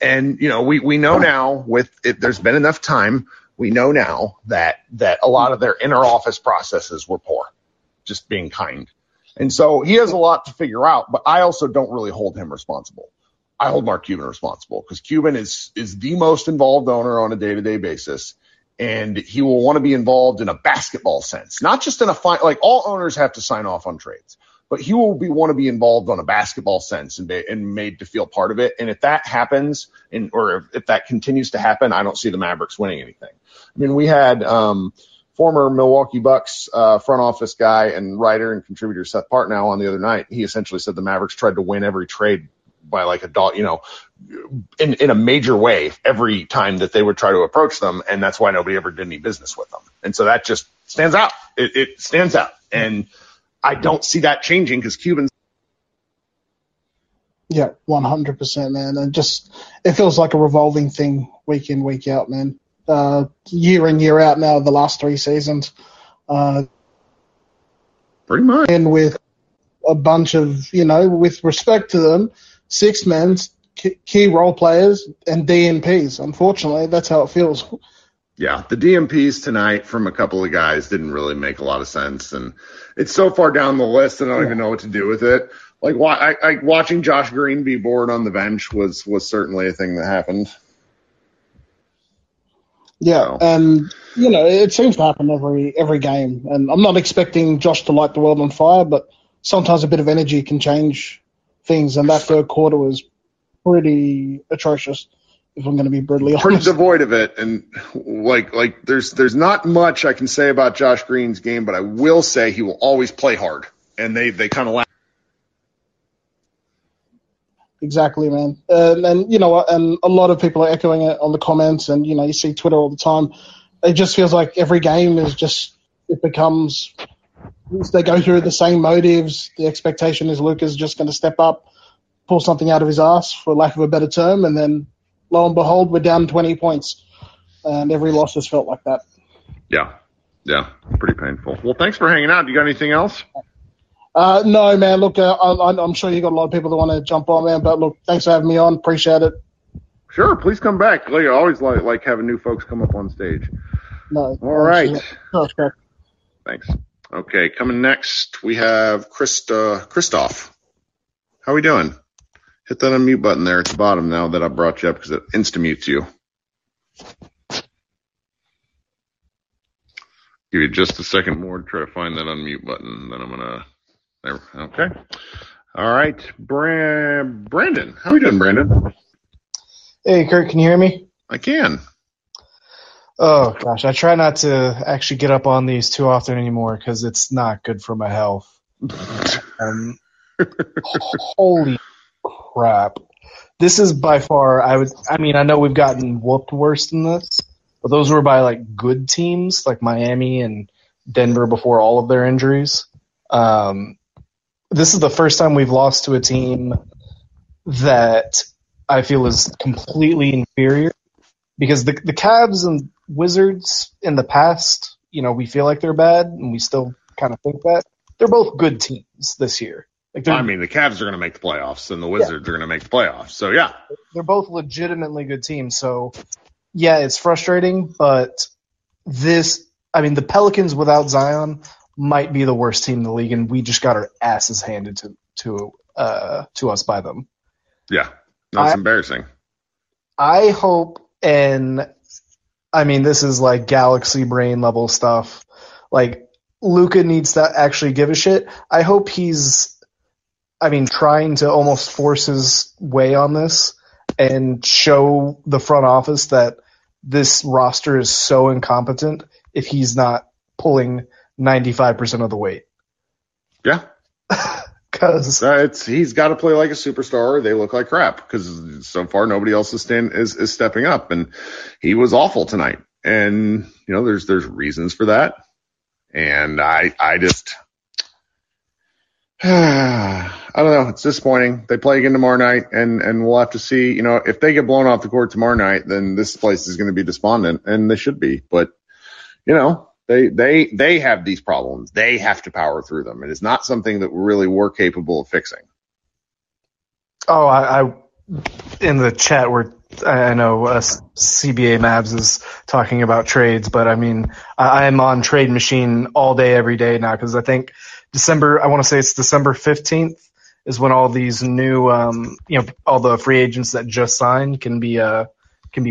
And, you know, we know now with it, there's been enough time. We know now that a lot of their inner office processes were poor, just being kind. And so he has a lot to figure out, but I also don't really hold him responsible. I hold Mark Cuban responsible because Cuban is the most involved owner on a day-to-day basis. And he will want to be involved in a basketball sense, not just in a fine, like all owners have to sign off on trades, but he will want to be involved on a basketball sense and made to feel part of it. And if that happens or if that continues to happen, I don't see the Mavericks winning anything. I mean, we had former Milwaukee Bucks front office guy and writer and contributor Seth Partnow on the other night. He essentially said the Mavericks tried to win every trade by like a dollar, you know, in a major way every time that they would try to approach them. And that's why nobody ever did any business with them. And so that just stands out. It stands out. And I don't see that changing because Cubans. Yeah, 100%, man. And just, it feels like a revolving thing week in, week out, man. Year in, year out now, the last three seasons. Pretty much. And with a bunch of, you know, with respect to them, six men, key role players, and DNPs. Unfortunately, that's how it feels. Yeah, the DNPs tonight from a couple of guys didn't really make a lot of sense, and it's so far down the list that I don't even know what to do with it. Like, watching Josh Green be bored on the bench was certainly a thing that happened. Yeah, and, you know, it seems to happen every game, and I'm not expecting Josh to light the world on fire, but sometimes a bit of energy can change things, and that third quarter was pretty atrocious, if I'm going to be brutally honest. Pretty devoid of it, and like there's not much I can say about Josh Green's game, but I will say he will always play hard, and they kind of lack. Exactly, man, and you know, and a lot of people are echoing it on the comments, and you know, you see Twitter all the time. It just feels like every game is just they go through the same motives. The expectation is Luka's just going to step up, pull something out of his ass, for lack of a better term, and then lo and behold, we're down 20 points. And every loss has felt like that. Yeah, pretty painful. Well, thanks for hanging out. You got anything else? No, man, look, I'm sure you got a lot of people that want to jump on, man, but look, thanks for having me on. Appreciate it. Sure, please come back. I always like having new folks come up on stage. No. All right. Okay. Thanks. Okay, coming next, we have Christoph. How are we doing? Hit that unmute button there at the bottom now that I brought you up because it insta-mutes you. Give you just a second more to try to find that unmute button. Then I'm going to – there. Okay. All right, Brandon. How are we doing, Brandon? Hey, Kurt, can you hear me? I can. Oh, gosh, I try not to actually get up on these too often anymore because it's not good for my health. Holy crap. This is by far, I know we've gotten whooped worse than this, but those were by, like, good teams, like Miami and Denver before all of their injuries. This is the first time we've lost to a team that I feel is completely inferior. Because the Cavs and Wizards in the past, you know, we feel like they're bad, and we still kind of think that. They're both good teams this year. Like, the Cavs are going to make the playoffs, and the Wizards are going to make the playoffs. So, yeah. They're both legitimately good teams. So, yeah, it's frustrating, but the Pelicans without Zion might be the worst team in the league, and we just got our asses handed to us by them. Yeah. No, it's embarrassing. I hope... And, I mean, this is like galaxy brain level stuff. Like, Luka needs to actually give a shit. I hope he's, trying to almost force his way on this and show the front office that this roster is so incompetent if he's not pulling 95% of the weight. Yeah. because he's got to play like a superstar. Or they look like crap because so far nobody else is stepping up, and he was awful tonight. And you know, there's reasons for that. And I just I don't know. It's disappointing. They play again tomorrow night, and we'll have to see. You know, if they get blown off the court tomorrow night, then this place is going to be despondent, and they should be. But you know, they have these problems. They have to power through them. It is not something that really we're capable of fixing. Oh, I in the chat where I know CBA Mavs is talking about trades, but I mean, I'm on Trade Machine all day, every day now, because I think I want to say it's December 15th is when all these new, all the free agents that just signed can be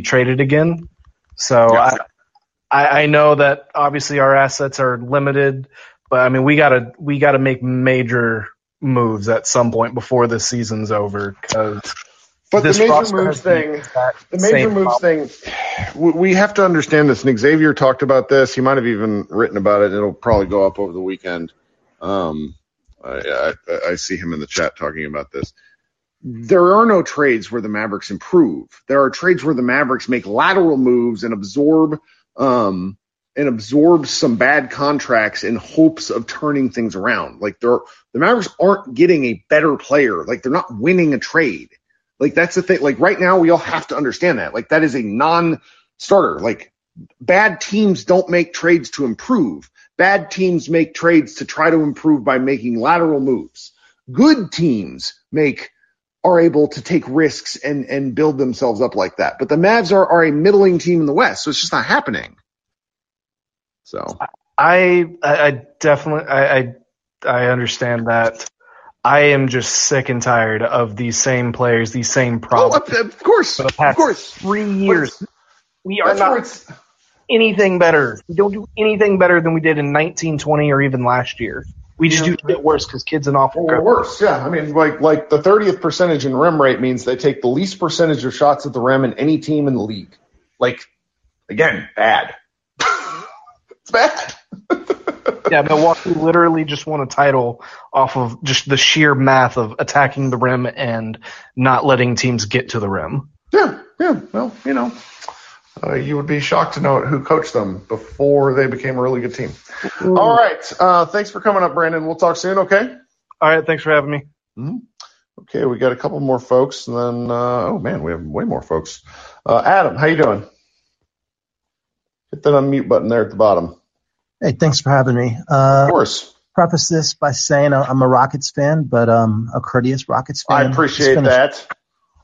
traded again. So yeah. I know that obviously our assets are limited, but I mean, we gotta make major moves at some point before this season's over. But the major moves thing, we have to understand this. And Xavier talked about this. He might have even written about it. It'll probably go up over the weekend. I see him in the chat talking about this. There are no trades where the Mavericks improve. There are trades where the Mavericks make lateral moves and absorb some bad contracts in hopes of turning things around. Like the Mavericks aren't getting a better player. Like they're not winning a trade. Like that's the thing. Like right now we all have to understand that. Like that is a non-starter. Like bad teams don't make trades to improve. Bad teams make trades to try to improve by making lateral moves. Good teams are able to take risks and build themselves up like that. But the Mavs are a middling team in the West, so it's just not happening. So I definitely understand that. I am just sick and tired of these same players, these same problems. Oh, of course. 3 years, we are not anything better. We don't do anything better than we did in 1920 or even last year. We just do get worse because kids and awful or worse. Yeah, I mean, like the 30th percentage in rim rate means they take the least percentage of shots at the rim in any team in the league. Like, again, bad. It's bad. Yeah, Milwaukee literally just won a title off of just the sheer math of attacking the rim and not letting teams get to the rim. Yeah. Well, you know, you would be shocked to know who coached them before they became a really good team. Ooh. All right. Thanks for coming up, Brandon. We'll talk soon, okay? All right. Thanks for having me. Mm-hmm. Okay, we got a couple more folks, and then we have way more folks. Adam, how you doing? Hit that unmute button there at the bottom. Hey, thanks for having me. Of course. Preface this by saying I'm a Rockets fan, but a courteous Rockets fan. I appreciate that.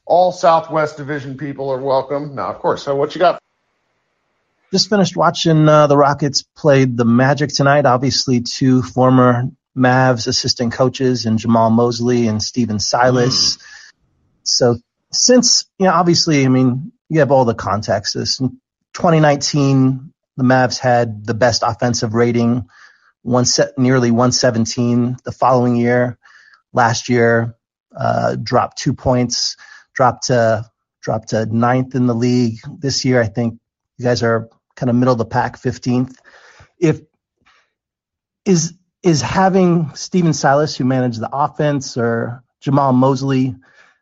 All Southwest Division people are welcome. Now, of course. So what you got? Just finished watching the Rockets play the Magic tonight. Obviously, two former Mavs assistant coaches in Jamal Mosley and Steven Silas. Mm. So since, you know, obviously, I mean, you have all the context. This 2019 the Mavs had the best offensive rating, nearly 117. The following year, last year, dropped 2 points, dropped to ninth in the league. This year, I think you guys are kind of middle of the pack, 15th. Is having Steven Silas, who managed the offense, or Jamal Mosley,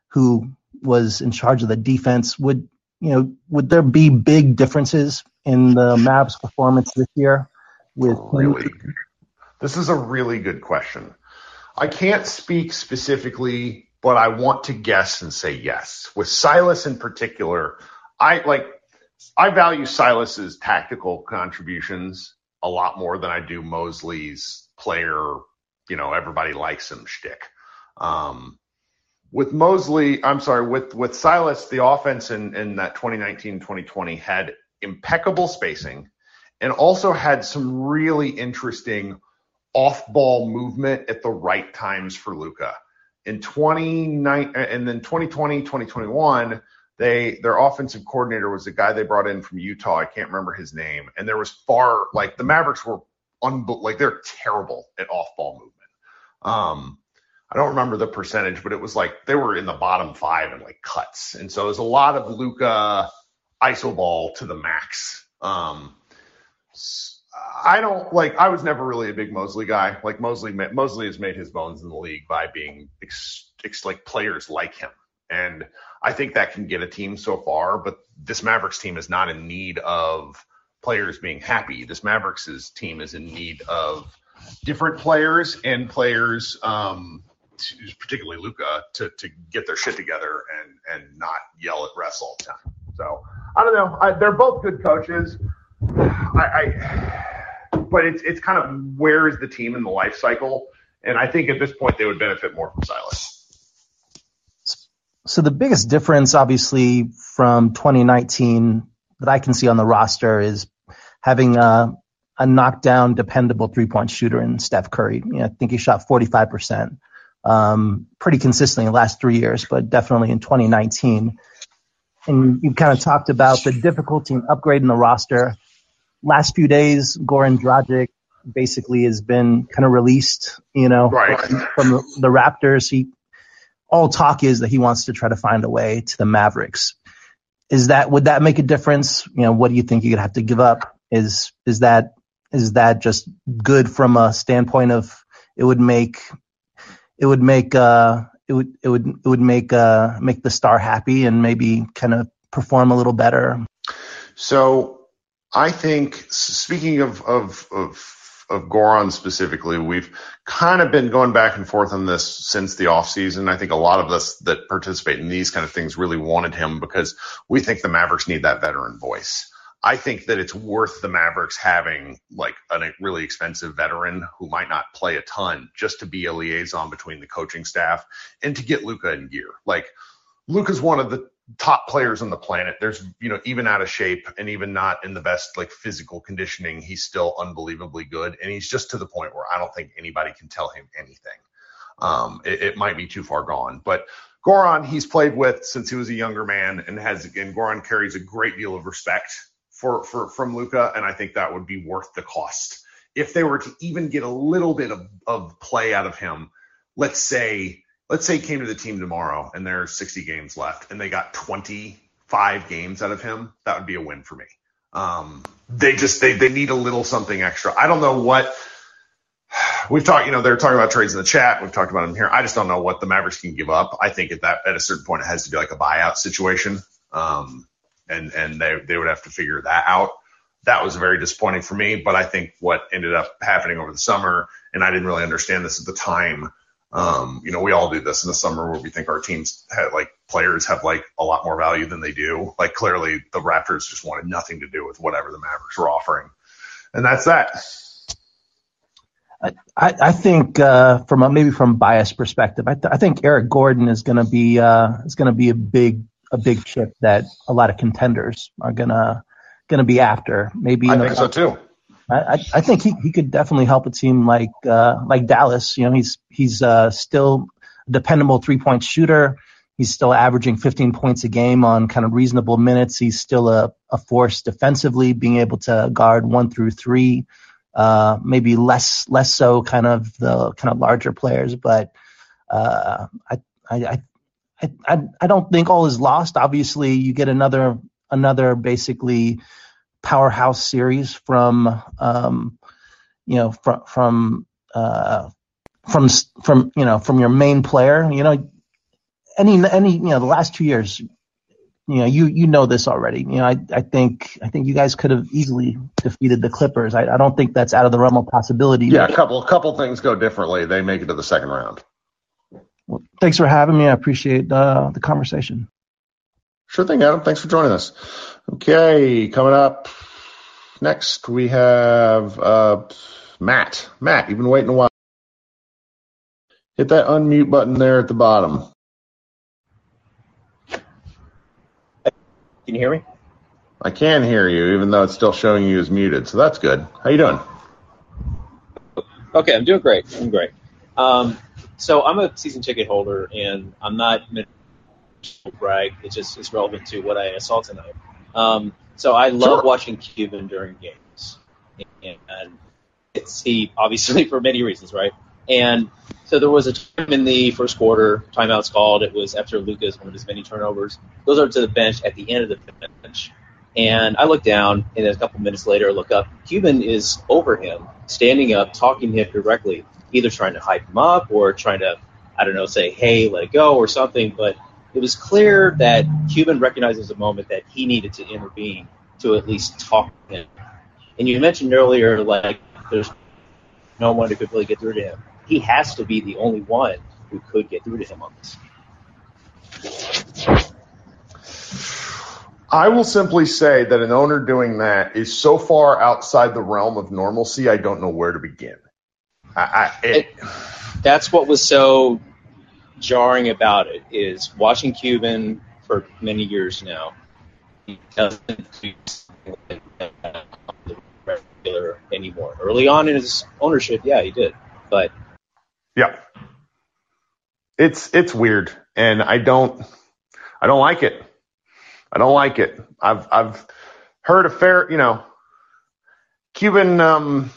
who was in charge of the defense, would there be big differences in the Mavs' performance this year? This is a really good question. I can't speak specifically, but I want to guess and say yes. With Silas in particular, I value Silas's tactical contributions a lot more than I do Mosley's player, you know, everybody likes him shtick. With Silas, the offense in that 2019-2020 had impeccable spacing and also had some really interesting off-ball movement at the right times for Luka. In 2020-2021, their offensive coordinator was a guy they brought in from Utah. I can't remember his name. And there was the Mavericks were they're terrible at off-ball movement. I don't remember the percentage, but it was like they were in the bottom five in like cuts. And so it was a lot of Luka iso ball to the max. I don't like. I was never really a big Mosley guy. Like Mosley has made his bones in the league by being like players like him, and I think that can get a team so far. But this Mavericks team is not in need of players being happy. This Mavericks team is in need of different players and players, particularly Luka, to get their shit together and not yell at refs all the time. So I don't know. They're both good coaches. But it's kind of where is the team in the life cycle, and I think at this point they would benefit more from Silas. So the biggest difference, obviously, from 2019 that I can see on the roster is having a knockdown, dependable three-point shooter in Steph Curry. You know, I think he shot 45% pretty consistently in the last 3 years, but definitely in 2019. And you kind of talked about the difficulty in upgrading the roster. Last few days, Goran Dragic basically has been kind of released, from the Raptors. All talk is that he wants to try to find a way to the Mavericks. Would that make a difference? You know, what do you think you'd have to give up? Is that just good from a standpoint of it would make the star happy and maybe kind of perform a little better? So, I think, speaking of Goran specifically, we've kind of been going back and forth on this since the offseason. I think a lot of us that participate in these kind of things really wanted him because we think the Mavericks need that veteran voice. I think that it's worth the Mavericks having like a really expensive veteran who might not play a ton just to be a liaison between the coaching staff and to get Luka in gear. Like, Luka's one of the top players on the planet. There's, even out of shape and even not in the best like physical conditioning, he's still unbelievably good. And he's just to the point where I don't think anybody can tell him anything. It might be too far gone, but Goran, he's played with since he was a younger man and Goran carries a great deal of respect from Luka. And I think that would be worth the cost. If they were to even get a little bit of play out of him, let's say he came to the team tomorrow and there's 60 games left and they got 25 games out of him, that would be a win for me. They need a little something extra. I don't know what we've talked, they're talking about trades in the chat. We've talked about them here. I just don't know what the Mavericks can give up. I think at a certain point, it has to be like a buyout situation. And they would have to figure that out. That was very disappointing for me, but I think what ended up happening over the summer, and I didn't really understand this at the time, we all do this in the summer where we think our teams players have like a lot more value than they do. Like clearly the Raptors just wanted nothing to do with whatever the Mavericks were offering. And that's that. I think, from a bias perspective, I think Eric Gordon is going to be, a big chip that a lot of contenders are going to be after. Maybe I think so too. I think he could definitely help a team like Dallas. He's still a dependable 3-point shooter. He's still averaging 15 points a game on kind of reasonable minutes. He's still a force defensively, being able to guard 1 through 3, maybe less so kind of the kind of larger players. But I don't think all is lost. Obviously, you get another basically powerhouse series from your main player. The last 2 years, you know this already. I think you guys could have easily defeated the Clippers. I don't think that's out of the realm of possibility. Yeah, a couple things go differently. They make it to the second round. Well, thanks for having me. I appreciate the conversation. Sure thing, Adam. Thanks for joining us. Okay, coming up next, we have Matt. Matt, you've been waiting a while. Hit that unmute button there at the bottom. Can you hear me? I can hear you, even though it's still showing you as muted, so that's good. How you doing? Okay, I'm doing great. So I'm a season ticket holder, and I'm not – brag. It's relevant to what I saw tonight. So I love watching Cuban during games, and it's he obviously for many reasons, right? And so there was a time in the first quarter, timeouts called. It was after Luka's one of his many turnovers. Goes over to the bench at the end of the bench, And I look down, and a couple minutes later, I look up. Cuban is over him, standing up, talking to him directly, either trying to hype him up or trying to, I don't know, say, hey, let it go or something. But it was clear that Cuban recognizes a moment that he needed to intervene to at least talk to him. And you mentioned earlier, like, there's no one who could really get through to him. He has to be the only one who could get through to him on this. I will simply say that an owner doing that is so far outside the realm of normalcy, I don't know where to begin. That's what was so jarring about it, is watching Cuban for many years now. He doesn't do regular anymore. Early on in his ownership, yeah, he did. But yeah, it's weird, and I don't like it. I don't like it. I've heard a fair, you know, Cuban's an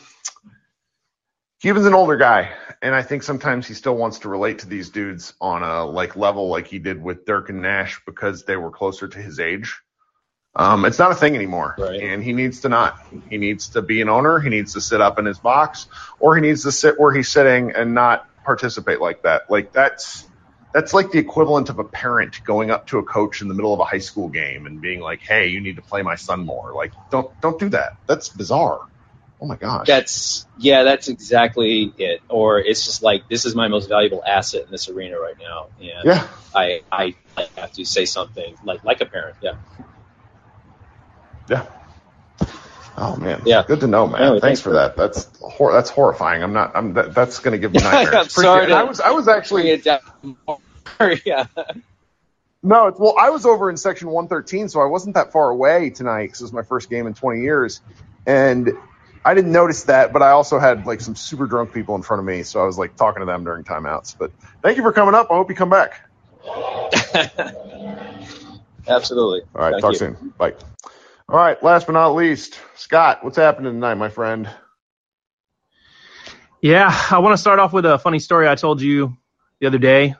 older guy, and I think sometimes he still wants to relate to these dudes on a like level like he did with Dirk and Nash because they were closer to his age. It's not a thing anymore, right. And he needs to not. He needs to be an owner. He needs to sit up in his box, or he needs to sit where he's sitting and not participate like that. Like that's like the equivalent of a parent going up to a coach in the middle of a high school game and being like, "Hey, you need to play my son more." Like, don't do that. That's bizarre. Oh my gosh. That's exactly it. Or it's just like, this is my most valuable asset in this arena right now, and yeah. I have to say something like a parent. Yeah. Yeah. Oh man. Yeah. Good to know, man. Anyway, thanks for that. That's horrifying. That's going to give me nightmares. I'm sorry. I was actually. Yeah. No. Well, I was over in section 113, so I wasn't that far away tonight because it was my first game in 20 years, and I didn't notice that. But I also had like some super drunk people in front of me, so I was like talking to them during timeouts. But thank you for coming up. I hope you come back. Absolutely. All right. Talk soon. Bye. All right, last but not least, Scott, what's happening tonight, my friend? Yeah, I want to start off with a funny story I told you the other day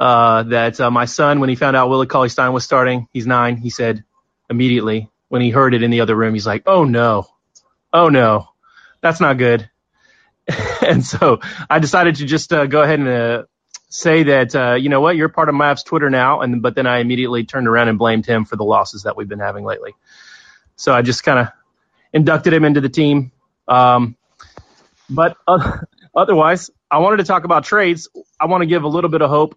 that my son, when he found out Willa Cauley-Stein was starting, he's 9, he said immediately when he heard it in the other room, he's like, oh no, that's not good. And so I decided to just go ahead and say that, you know what, you're part of Mavs Twitter now, but then I immediately turned around and blamed him for the losses that we've been having lately. So I just kind of inducted him into the team. But otherwise, I wanted to talk about trades. I want to give a little bit of hope.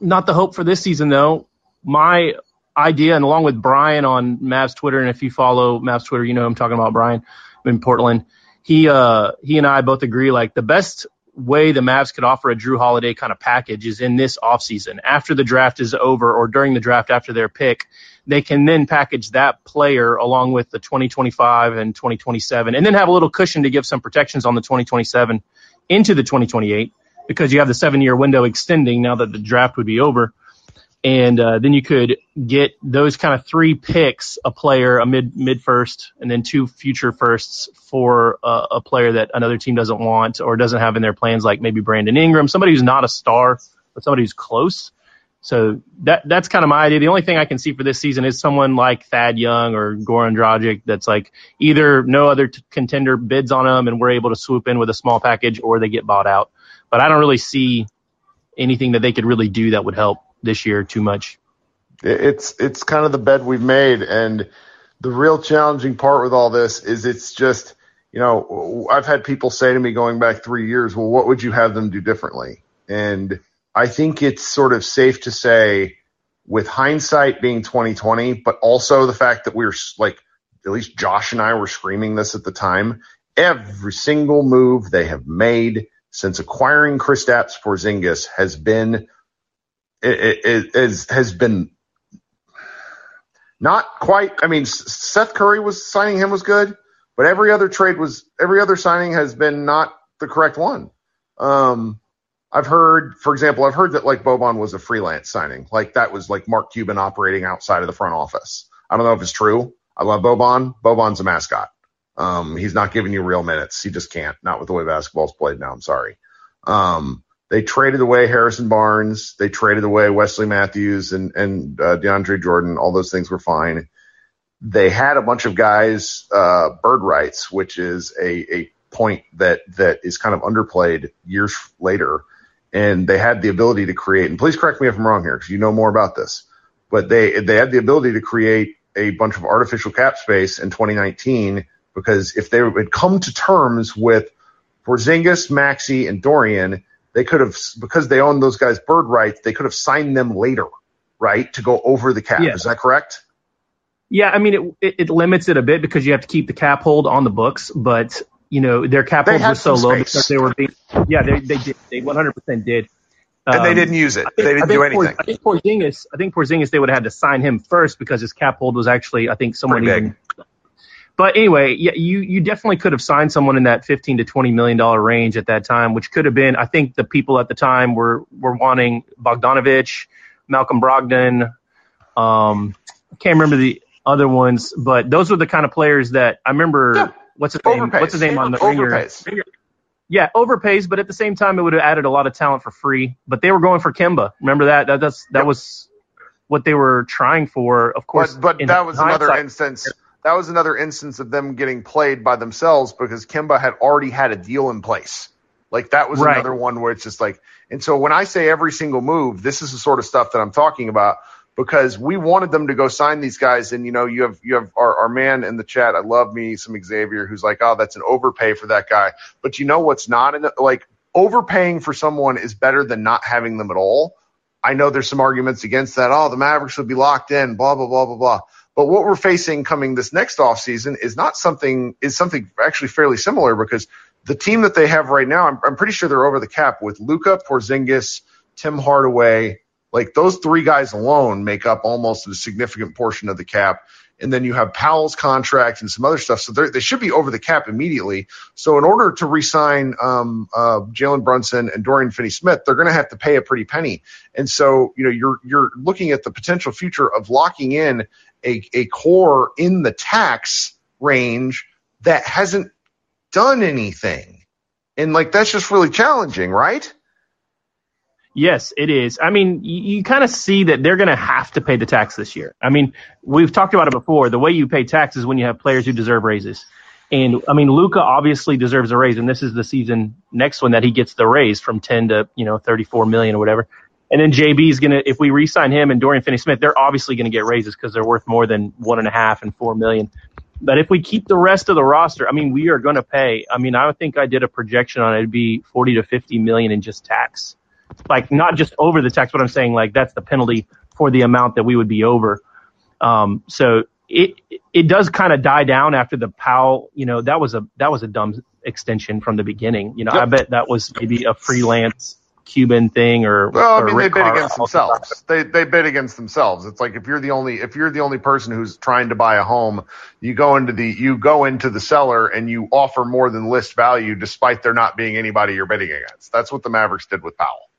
Not the hope for this season, though. My idea, and along with Brian on Mavs Twitter, and if you follow Mavs Twitter, you know I'm talking about Brian in Portland. He and I both agree, like, the best way the Mavs could offer a Drew Holiday kind of package is in this offseason. After the draft is over or during the draft after their pick, they can then package that player along with the 2025 and 2027, and then have a little cushion to give some protections on the 2027 into the 2028, because you have the 7-year window extending now that the draft would be over. And then you could get those kind of 3 picks, a player, a mid first, and then 2 future firsts for a player that another team doesn't want or doesn't have in their plans, like maybe Brandon Ingram, somebody who's not a star, but somebody who's close. So that's kind of my idea. The only thing I can see for this season is someone like Thad Young or Goran Dragic that's like either no other contender bids on them and we're able to swoop in with a small package, or they get bought out. But I don't really see anything that they could really do that would help this year too much. It's kind of the bed we've made, and the real challenging part with all this is it's just, you know, I've had people say to me going back 3 years, well, what would you have them do differently? And I think it's sort of safe to say, with hindsight being 2020, but also the fact that we're like, at least Josh and I were screaming this at the time, every single move they have made since acquiring Kristaps Porzingis has been has been not quite. I mean, Seth Curry was signing him was good, but every other signing has been not the correct one. I've heard that like Boban was a freelance signing. Like that was like Mark Cuban operating outside of the front office. I don't know if it's true. I love Boban. Boban's a mascot. He's not giving you real minutes. He just can't, not with the way basketball's played now. I'm sorry. They traded away Harrison Barnes. They traded away Wesley Matthews and DeAndre Jordan. All those things were fine. They had a bunch of guys, bird rights, which is a point that is kind of underplayed years later. And they had the ability to create, and please correct me if I'm wrong here because you know more about this, but they had the ability to create a bunch of artificial cap space in 2019 because if they had come to terms with Porzingis, Maxi, and Dorian, they could have, because they owned those guys' bird rights, they could have signed them later, right, to go over the cap. Yeah. Is that correct? Yeah, I mean, it limits it a bit because you have to keep the cap hold on the books, but, you know, their cap holds were so low because they were being – yeah, they did. They 100% did. And they didn't use it. They didn't do anything. I think Porzingis, they would have had to sign him first because his cap hold was actually, I think, somewhat even. But anyway, yeah, you definitely could have signed someone in that $15 to $20 million range at that time, which could have been – I think the people at the time were wanting Bogdanovich, Malcolm Brogdon. I can't remember the other ones, but those were the kind of players that I remember what's his name on the Ringer. Yeah, overpays, but at the same time, it would have added a lot of talent for free. But they were going for Kemba. Remember that? That was what they were trying for, of course. But that was another instance. That was another instance of them getting played by themselves because Kemba had already had a deal in place. Like, that was another one where it's just like – and so when I say every single move, this is the sort of stuff that I'm talking about because we wanted them to go sign these guys. And, you know, you have our man in the chat, I love me some Xavier, who's like, oh, that's an overpay for that guy. But you know what's not – like, overpaying for someone is better than not having them at all. I know there's some arguments against that. Oh, the Mavericks would be locked in, blah, blah, blah, blah, blah. But what we're facing coming this next offseason is something actually fairly similar because – the team that they have right now, I'm pretty sure they're over the cap with Luka, Porzingis, Tim Hardaway. Like, those three guys alone make up almost a significant portion of the cap. And then you have Powell's contract and some other stuff. So they should be over the cap immediately. So in order to re-sign Jalen Brunson and Dorian Finney-Smith, they're going to have to pay a pretty penny. And so, you know, you're looking at the potential future of locking in a core in the tax range that hasn't done anything, and like, that's just really challenging, right? Yes, it is. I mean, you kind of see that they're going to have to pay the tax this year. I mean, we've talked about it before. The way you pay taxes when you have players who deserve raises, and I mean, Luka obviously deserves a raise, and this is the season next one that he gets the raise from 10 to 34 million or whatever. And then JB is going to, if we re-sign him and Dorian Finney-Smith, they're obviously going to get raises because they're worth more than $1.5 and $4 million. But if we keep the rest of the roster, I mean, we are going to pay. I mean, I think I did a projection on it. It'd be $40 to $50 million in just tax, like, not just over the tax. But I'm saying, like, that's the penalty for the amount that we would be over. So it does kind of die down after the Powell. You know, that was a dumb extension from the beginning. You know, yep. I bet that was maybe a freelance Cuban thing, or well, I mean, they bid against themselves. They bid against themselves. It's like, if you're the only person who's trying to buy a home, you go into the seller and you offer more than list value, despite there not being anybody you're bidding against. That's what the Mavericks did with Powell.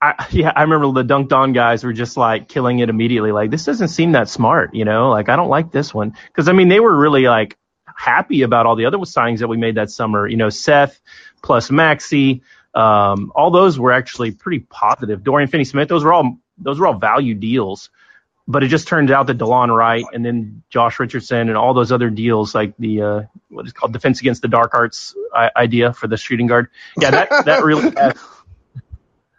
I remember the dunked on guys were just like killing it immediately. Like, this doesn't seem that smart, you know. Like, I don't like this one because I mean they were really like happy about all the other signings that we made that summer. You know, Seth plus Maxi. All those were actually pretty positive. Dorian Finney-Smith, those were all value deals, but it just turns out that DeLon Wright and then Josh Richardson and all those other deals, like the what is called defense against the dark arts idea for the shooting guard. Yeah, that really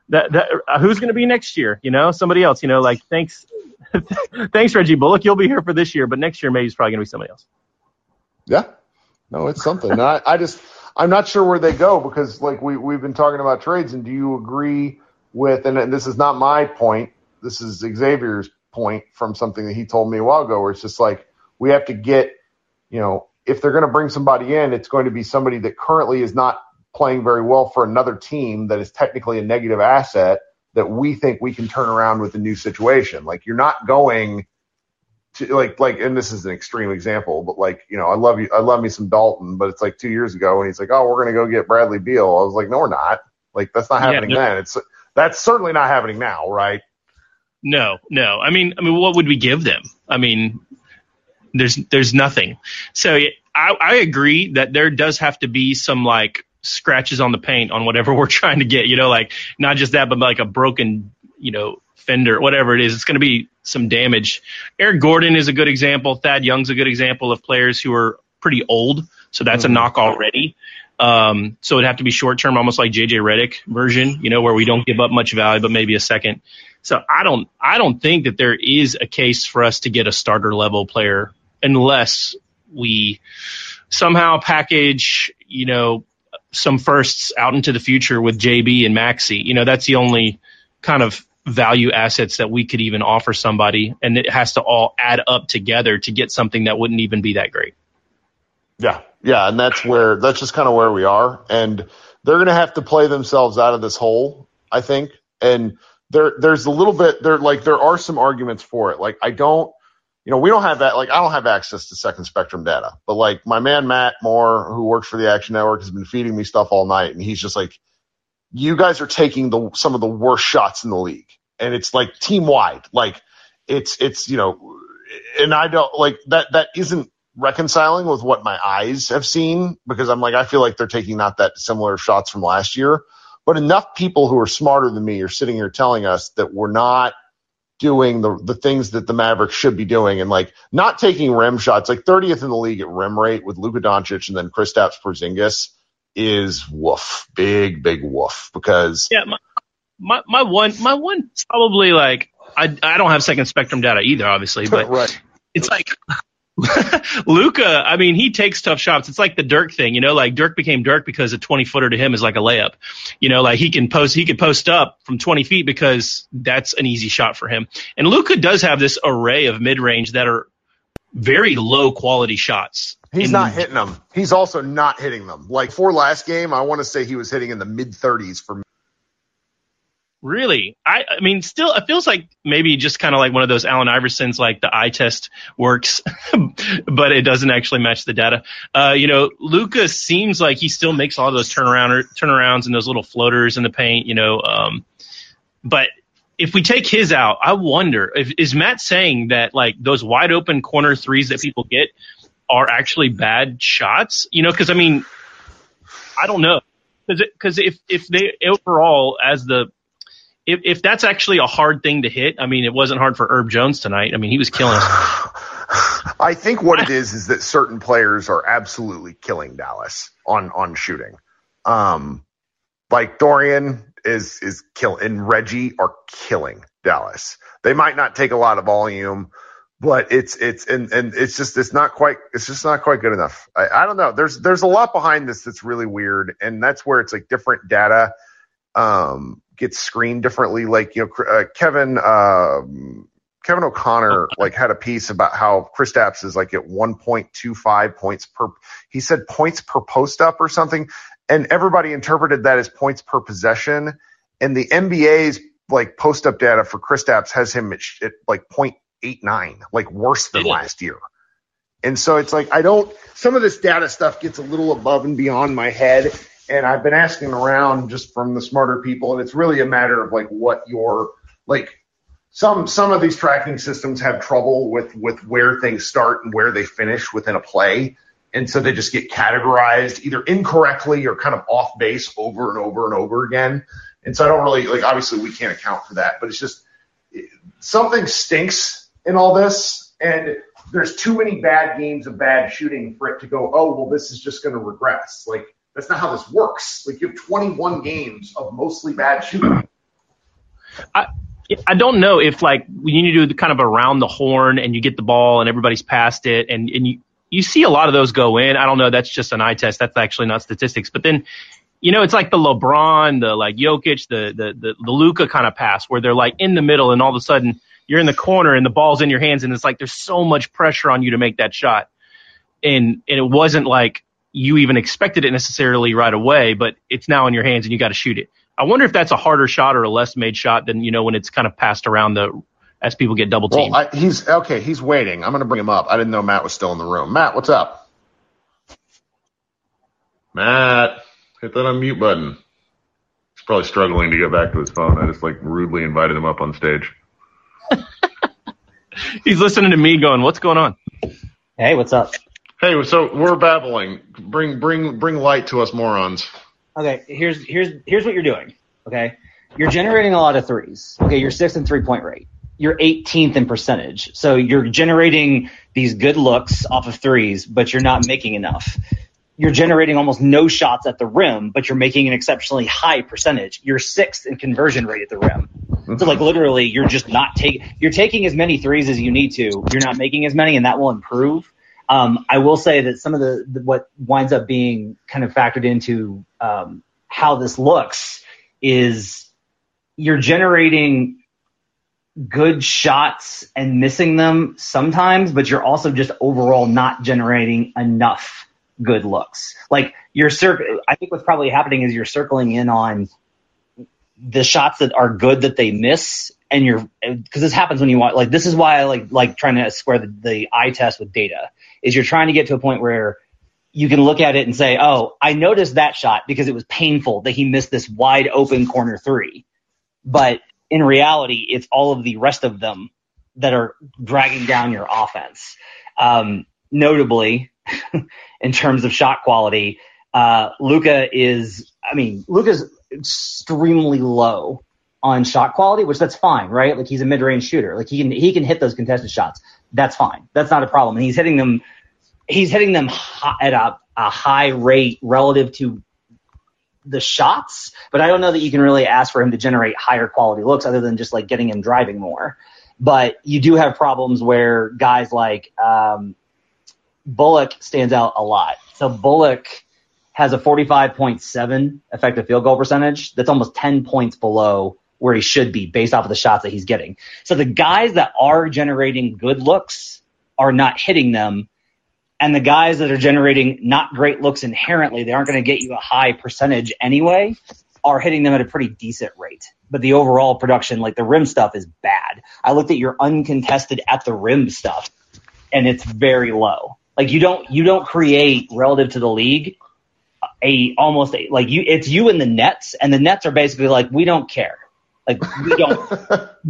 that who's going to be next year? You know, somebody else. You know, like thanks Reggie Bullock, you'll be here for this year, but next year maybe it's probably going to be somebody else. Yeah, no, it's something. I'm not sure where they go because, like, we've been talking about trades, and do you agree with – and this is not my point. This is Xavier's point from something that he told me a while ago where it's just like we have to get – you know, if they're going to bring somebody in, it's going to be somebody that currently is not playing very well for another team that is technically a negative asset that we think we can turn around with a new situation. Like, you're not going – Like, and this is an extreme example, but like, you know, I love me some Dalton, but it's like 2 years ago and he's like, oh, we're going to go get Bradley Beal. I was like, no, we're not. Like, that's not happening then. That's certainly not happening now, right? No. I mean, what would we give them? I mean, there's nothing. So I agree that there does have to be some like scratches on the paint on whatever we're trying to get, you know, like not just that, but like a broken, you know, fender, whatever it is, it's going to be some damage. Eric Gordon is a good example. Thad Young's a good example of players who are pretty old, so that's a knock already. So it'd have to be short-term, almost like J.J. Redick version, you know, where we don't give up much value, but maybe a second. So I don't think that there is a case for us to get a starter-level player unless we somehow package, you know, some firsts out into the future with JB and Maxi. You know, that's the only kind of value assets that we could even offer somebody, and it has to all add up together to get something that wouldn't even be that great. Yeah. Yeah, and that's just kind of where we are, and they're going to have to play themselves out of this hole, I think. And there's a little bit there, like there are some arguments for it. Like we don't have that. Like I don't have access to Second Spectrum data, but like my man Matt Moore, who works for the Action Network, has been feeding me stuff all night, and he's just like, "You guys are taking some of the worst shots in the league," and it's like team wide. Like it's you know, and I don't like that. That isn't reconciling with what my eyes have seen, because I'm like, I feel like they're taking not that similar shots from last year, but enough people who are smarter than me are sitting here telling us that we're not doing the things that the Mavericks should be doing, and like not taking rim shots, like 30th in the league at rim rate with Luka Doncic and then Kristaps Porzingis is woof, big woof. Because yeah, my one probably, like I don't have Second Spectrum data either, obviously, but right. It's like. Luka, I mean, he takes tough shots. It's like the Dirk thing, you know, like Dirk became Dirk because a 20-footer to him is like a layup. You know, like he could post up from 20 feet because that's an easy shot for him. And Luka does have this array of mid-range that are very low-quality shots. He's not hitting them. He's also not hitting them. Like for last game, I want to say he was hitting in the mid-30s for me. Really? I mean, still, it feels like maybe just kind of like one of those Allen Iversons, like the eye test works, but it doesn't actually match the data. You know, Luka seems like he still makes all those turnarounds and those little floaters in the paint, you know. But if we take his out, I wonder, is Matt saying that, like, those wide open corner threes that people get are actually bad shots? You know, because, I mean, I don't know. Because if they overall as the – If that's actually a hard thing to hit, I mean, it wasn't hard for Herb Jones tonight. I mean, he was killing us. I think what it is that certain players are absolutely killing Dallas on shooting. Like Dorian is killing, and Reggie are killing Dallas. They might not take a lot of volume, but it's just not quite good enough. I don't know. There's a lot behind this that's really weird, and that's where it's like different data. Gets screened differently. Like, you know, Kevin O'Connor like had a piece about how Kristaps is like at 1.25 points per, he said points per post up or something, and everybody interpreted that as points per possession, and the NBA's like post up data for Kristaps has him at like 0.89, like worse than last year. And so it's like some of this data stuff gets a little above and beyond my head. And I've been asking around just from the smarter people, and it's really a matter of like what your like. Some of these tracking systems have trouble with where things start and where they finish within a play, and so they just get categorized either incorrectly or kind of off base over and over and over again. And so I don't really like. Obviously, we can't account for that, but it's just something stinks in all this, and there's too many bad games of bad shooting for it to go, oh well, this is just going to regress. Like, that's not how this works. Like, you have 21 games of mostly bad shooting. I don't know if, like, you need to do kind of around the horn and you get the ball and everybody's past it, and you see a lot of those go in. I don't know. That's just an eye test. That's actually not statistics. But then, you know, it's like the LeBron, the, like, Jokic, the Luka kind of pass where they're, like, in the middle and all of a sudden you're in the corner and the ball's in your hands and it's like there's so much pressure on you to make that shot. And it wasn't like you even expected it necessarily right away, but it's now in your hands and you got to shoot it. I wonder if that's a harder shot or a less made shot than, you know, when it's kind of passed around as people get double teamed. Well, he's okay. He's waiting. I'm going to bring him up. I didn't know Matt was still in the room. Matt, what's up? Matt, hit that unmute button. He's probably struggling to get back to his phone. I just like rudely invited him up on stage. He's listening to me going, what's going on? Hey, what's up? Hey, so we're babbling. Bring light to us morons. Okay, here's what you're doing. Okay, You're generating a lot of threes. Okay, you're sixth in three-point rate. You're 18th in percentage. So you're generating these good looks off of threes, but you're not making enough. You're generating almost no shots at the rim, but you're making an exceptionally high percentage. You're sixth in conversion rate at the rim. So, like, literally, you're just not taking – you're taking as many threes as you need to. You're not making as many, and that will improve. I will say that some of the what winds up being kind of factored into how this looks is you're generating good shots and missing them sometimes, but you're also just overall not generating enough good looks. Like, you're I think what's probably happening is you're circling in on the shots that are good that they miss, and you're, because this happens when you want, like, this is why I like trying to square the eye test with data, is you're trying to get to a point where you can look at it and say, oh, I noticed that shot because it was painful that he missed this wide open corner three. But in reality, it's all of the rest of them that are dragging down your offense. Notably, in terms of shot quality, Luka is, I mean, Luka's extremely low on shot quality, which that's fine, right? Like, he's a mid-range shooter. Like, he can hit those contested shots. That's fine. That's not a problem. And he's hitting them at a high rate relative to the shots, but I don't know that you can really ask for him to generate higher quality looks other than just, like, getting him driving more. But you do have problems where guys like Bullock stands out a lot. So Bullock has a 45.7 effective field goal percentage. That's almost 10 points below where he should be based off of the shots that he's getting. So the guys that are generating good looks are not hitting them. And the guys that are generating not great looks inherently, they aren't going to get you a high percentage anyway, are hitting them at a pretty decent rate. But the overall production, like the rim stuff, is bad. I looked at your uncontested at the rim stuff, and it's very low. Like, you don't create relative to the league it's you and the Nets, and the Nets are basically like, we don't care. Like, we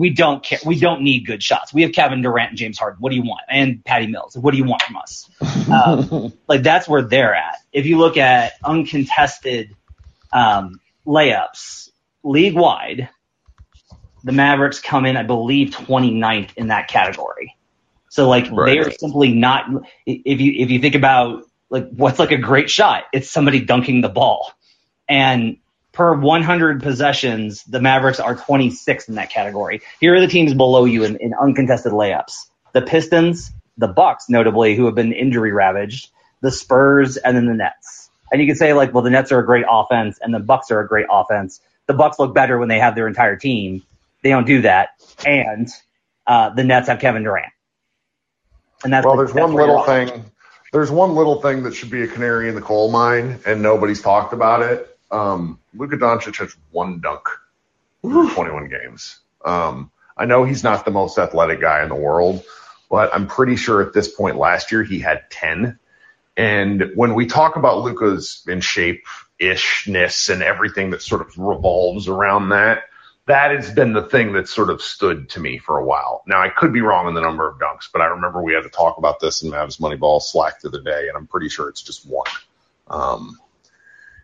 don't care. We don't need good shots. We have Kevin Durant and James Harden. What do you want? And Patty Mills. What do you want from us? Like, that's where they're at. If you look at uncontested layups league-wide, the Mavericks come in, I believe, 29th in that category. So, like, right. They are simply not – if you think about, like, what's, like, a great shot, it's somebody dunking the ball. And per 100 possessions, the Mavericks are 26th in that category. Here are the teams below you in uncontested layups. The Pistons, the Bucks, notably, who have been injury-ravaged, the Spurs, and then the Nets. And you could say, like, well, the Nets are a great offense, and the Bucks are a great offense. The Bucks look better when they have their entire team. They don't do that. And the Nets have Kevin Durant. And that's There's one little thing that should be a canary in the coal mine, and nobody's talked about it. Luka Doncic has one dunk in 21 games. I know he's not the most athletic guy in the world, but I'm pretty sure at this point last year he had 10. And when we talk about Luka's in shape-ishness and everything that sort of revolves around that, that has been the thing that sort of stood to me for a while. Now, I could be wrong on the number of dunks, but I remember we had to talk about this in Mavs Moneyball Slack the other day, and I'm pretty sure it's just one.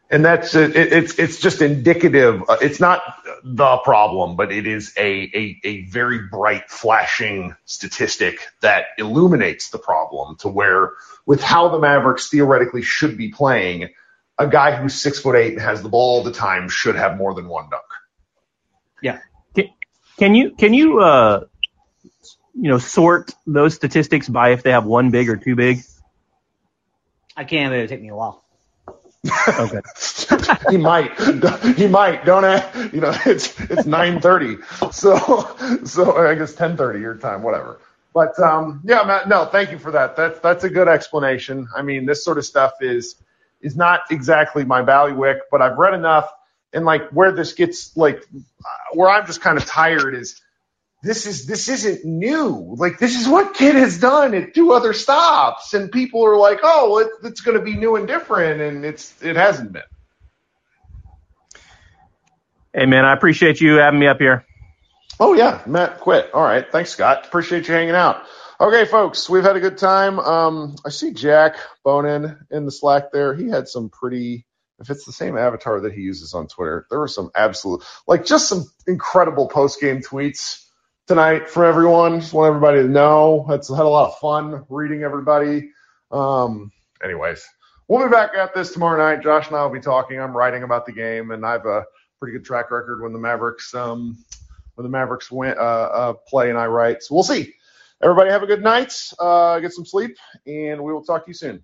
And that's it's just indicative. It's not the problem, but it is a very bright, flashing statistic that illuminates the problem to where, with how the Mavericks theoretically should be playing, a guy who's 6'8" and has the ball all the time should have more than one dunk. Yeah. Can you sort those statistics by if they have one big or two big? I can, but it would take me a while. Okay. He might. Don't ask, it's 9:30. So I guess 10:30 your time, whatever. But yeah, Matt, no, thank you for that. That's a good explanation. I mean, this sort of stuff is not exactly my bailiwick, but I've read enough. And, like, where this gets, like, where I'm just kind of tired is this isn't new. Like, this is what Kidd has done at two other stops. And people are like, oh, it's going to be new and different. And it hasn't been. Hey, man, I appreciate you having me up here. Oh, yeah. Matt quit. All right. Thanks, Scott. Appreciate you hanging out. Okay, folks, we've had a good time. I see Jack Bonin in the Slack there. He had some pretty – if it's the same avatar that he uses on Twitter, there were some absolute, like, just some incredible post-game tweets tonight from everyone. Just want everybody to know. It's had a lot of fun reading everybody. Anyways, we'll be back at this tomorrow night. Josh and I will be talking. I'm writing about the game, and I have a pretty good track record when the Mavericks win, play, and I write. So we'll see. Everybody have a good night. Get some sleep, and we will talk to you soon.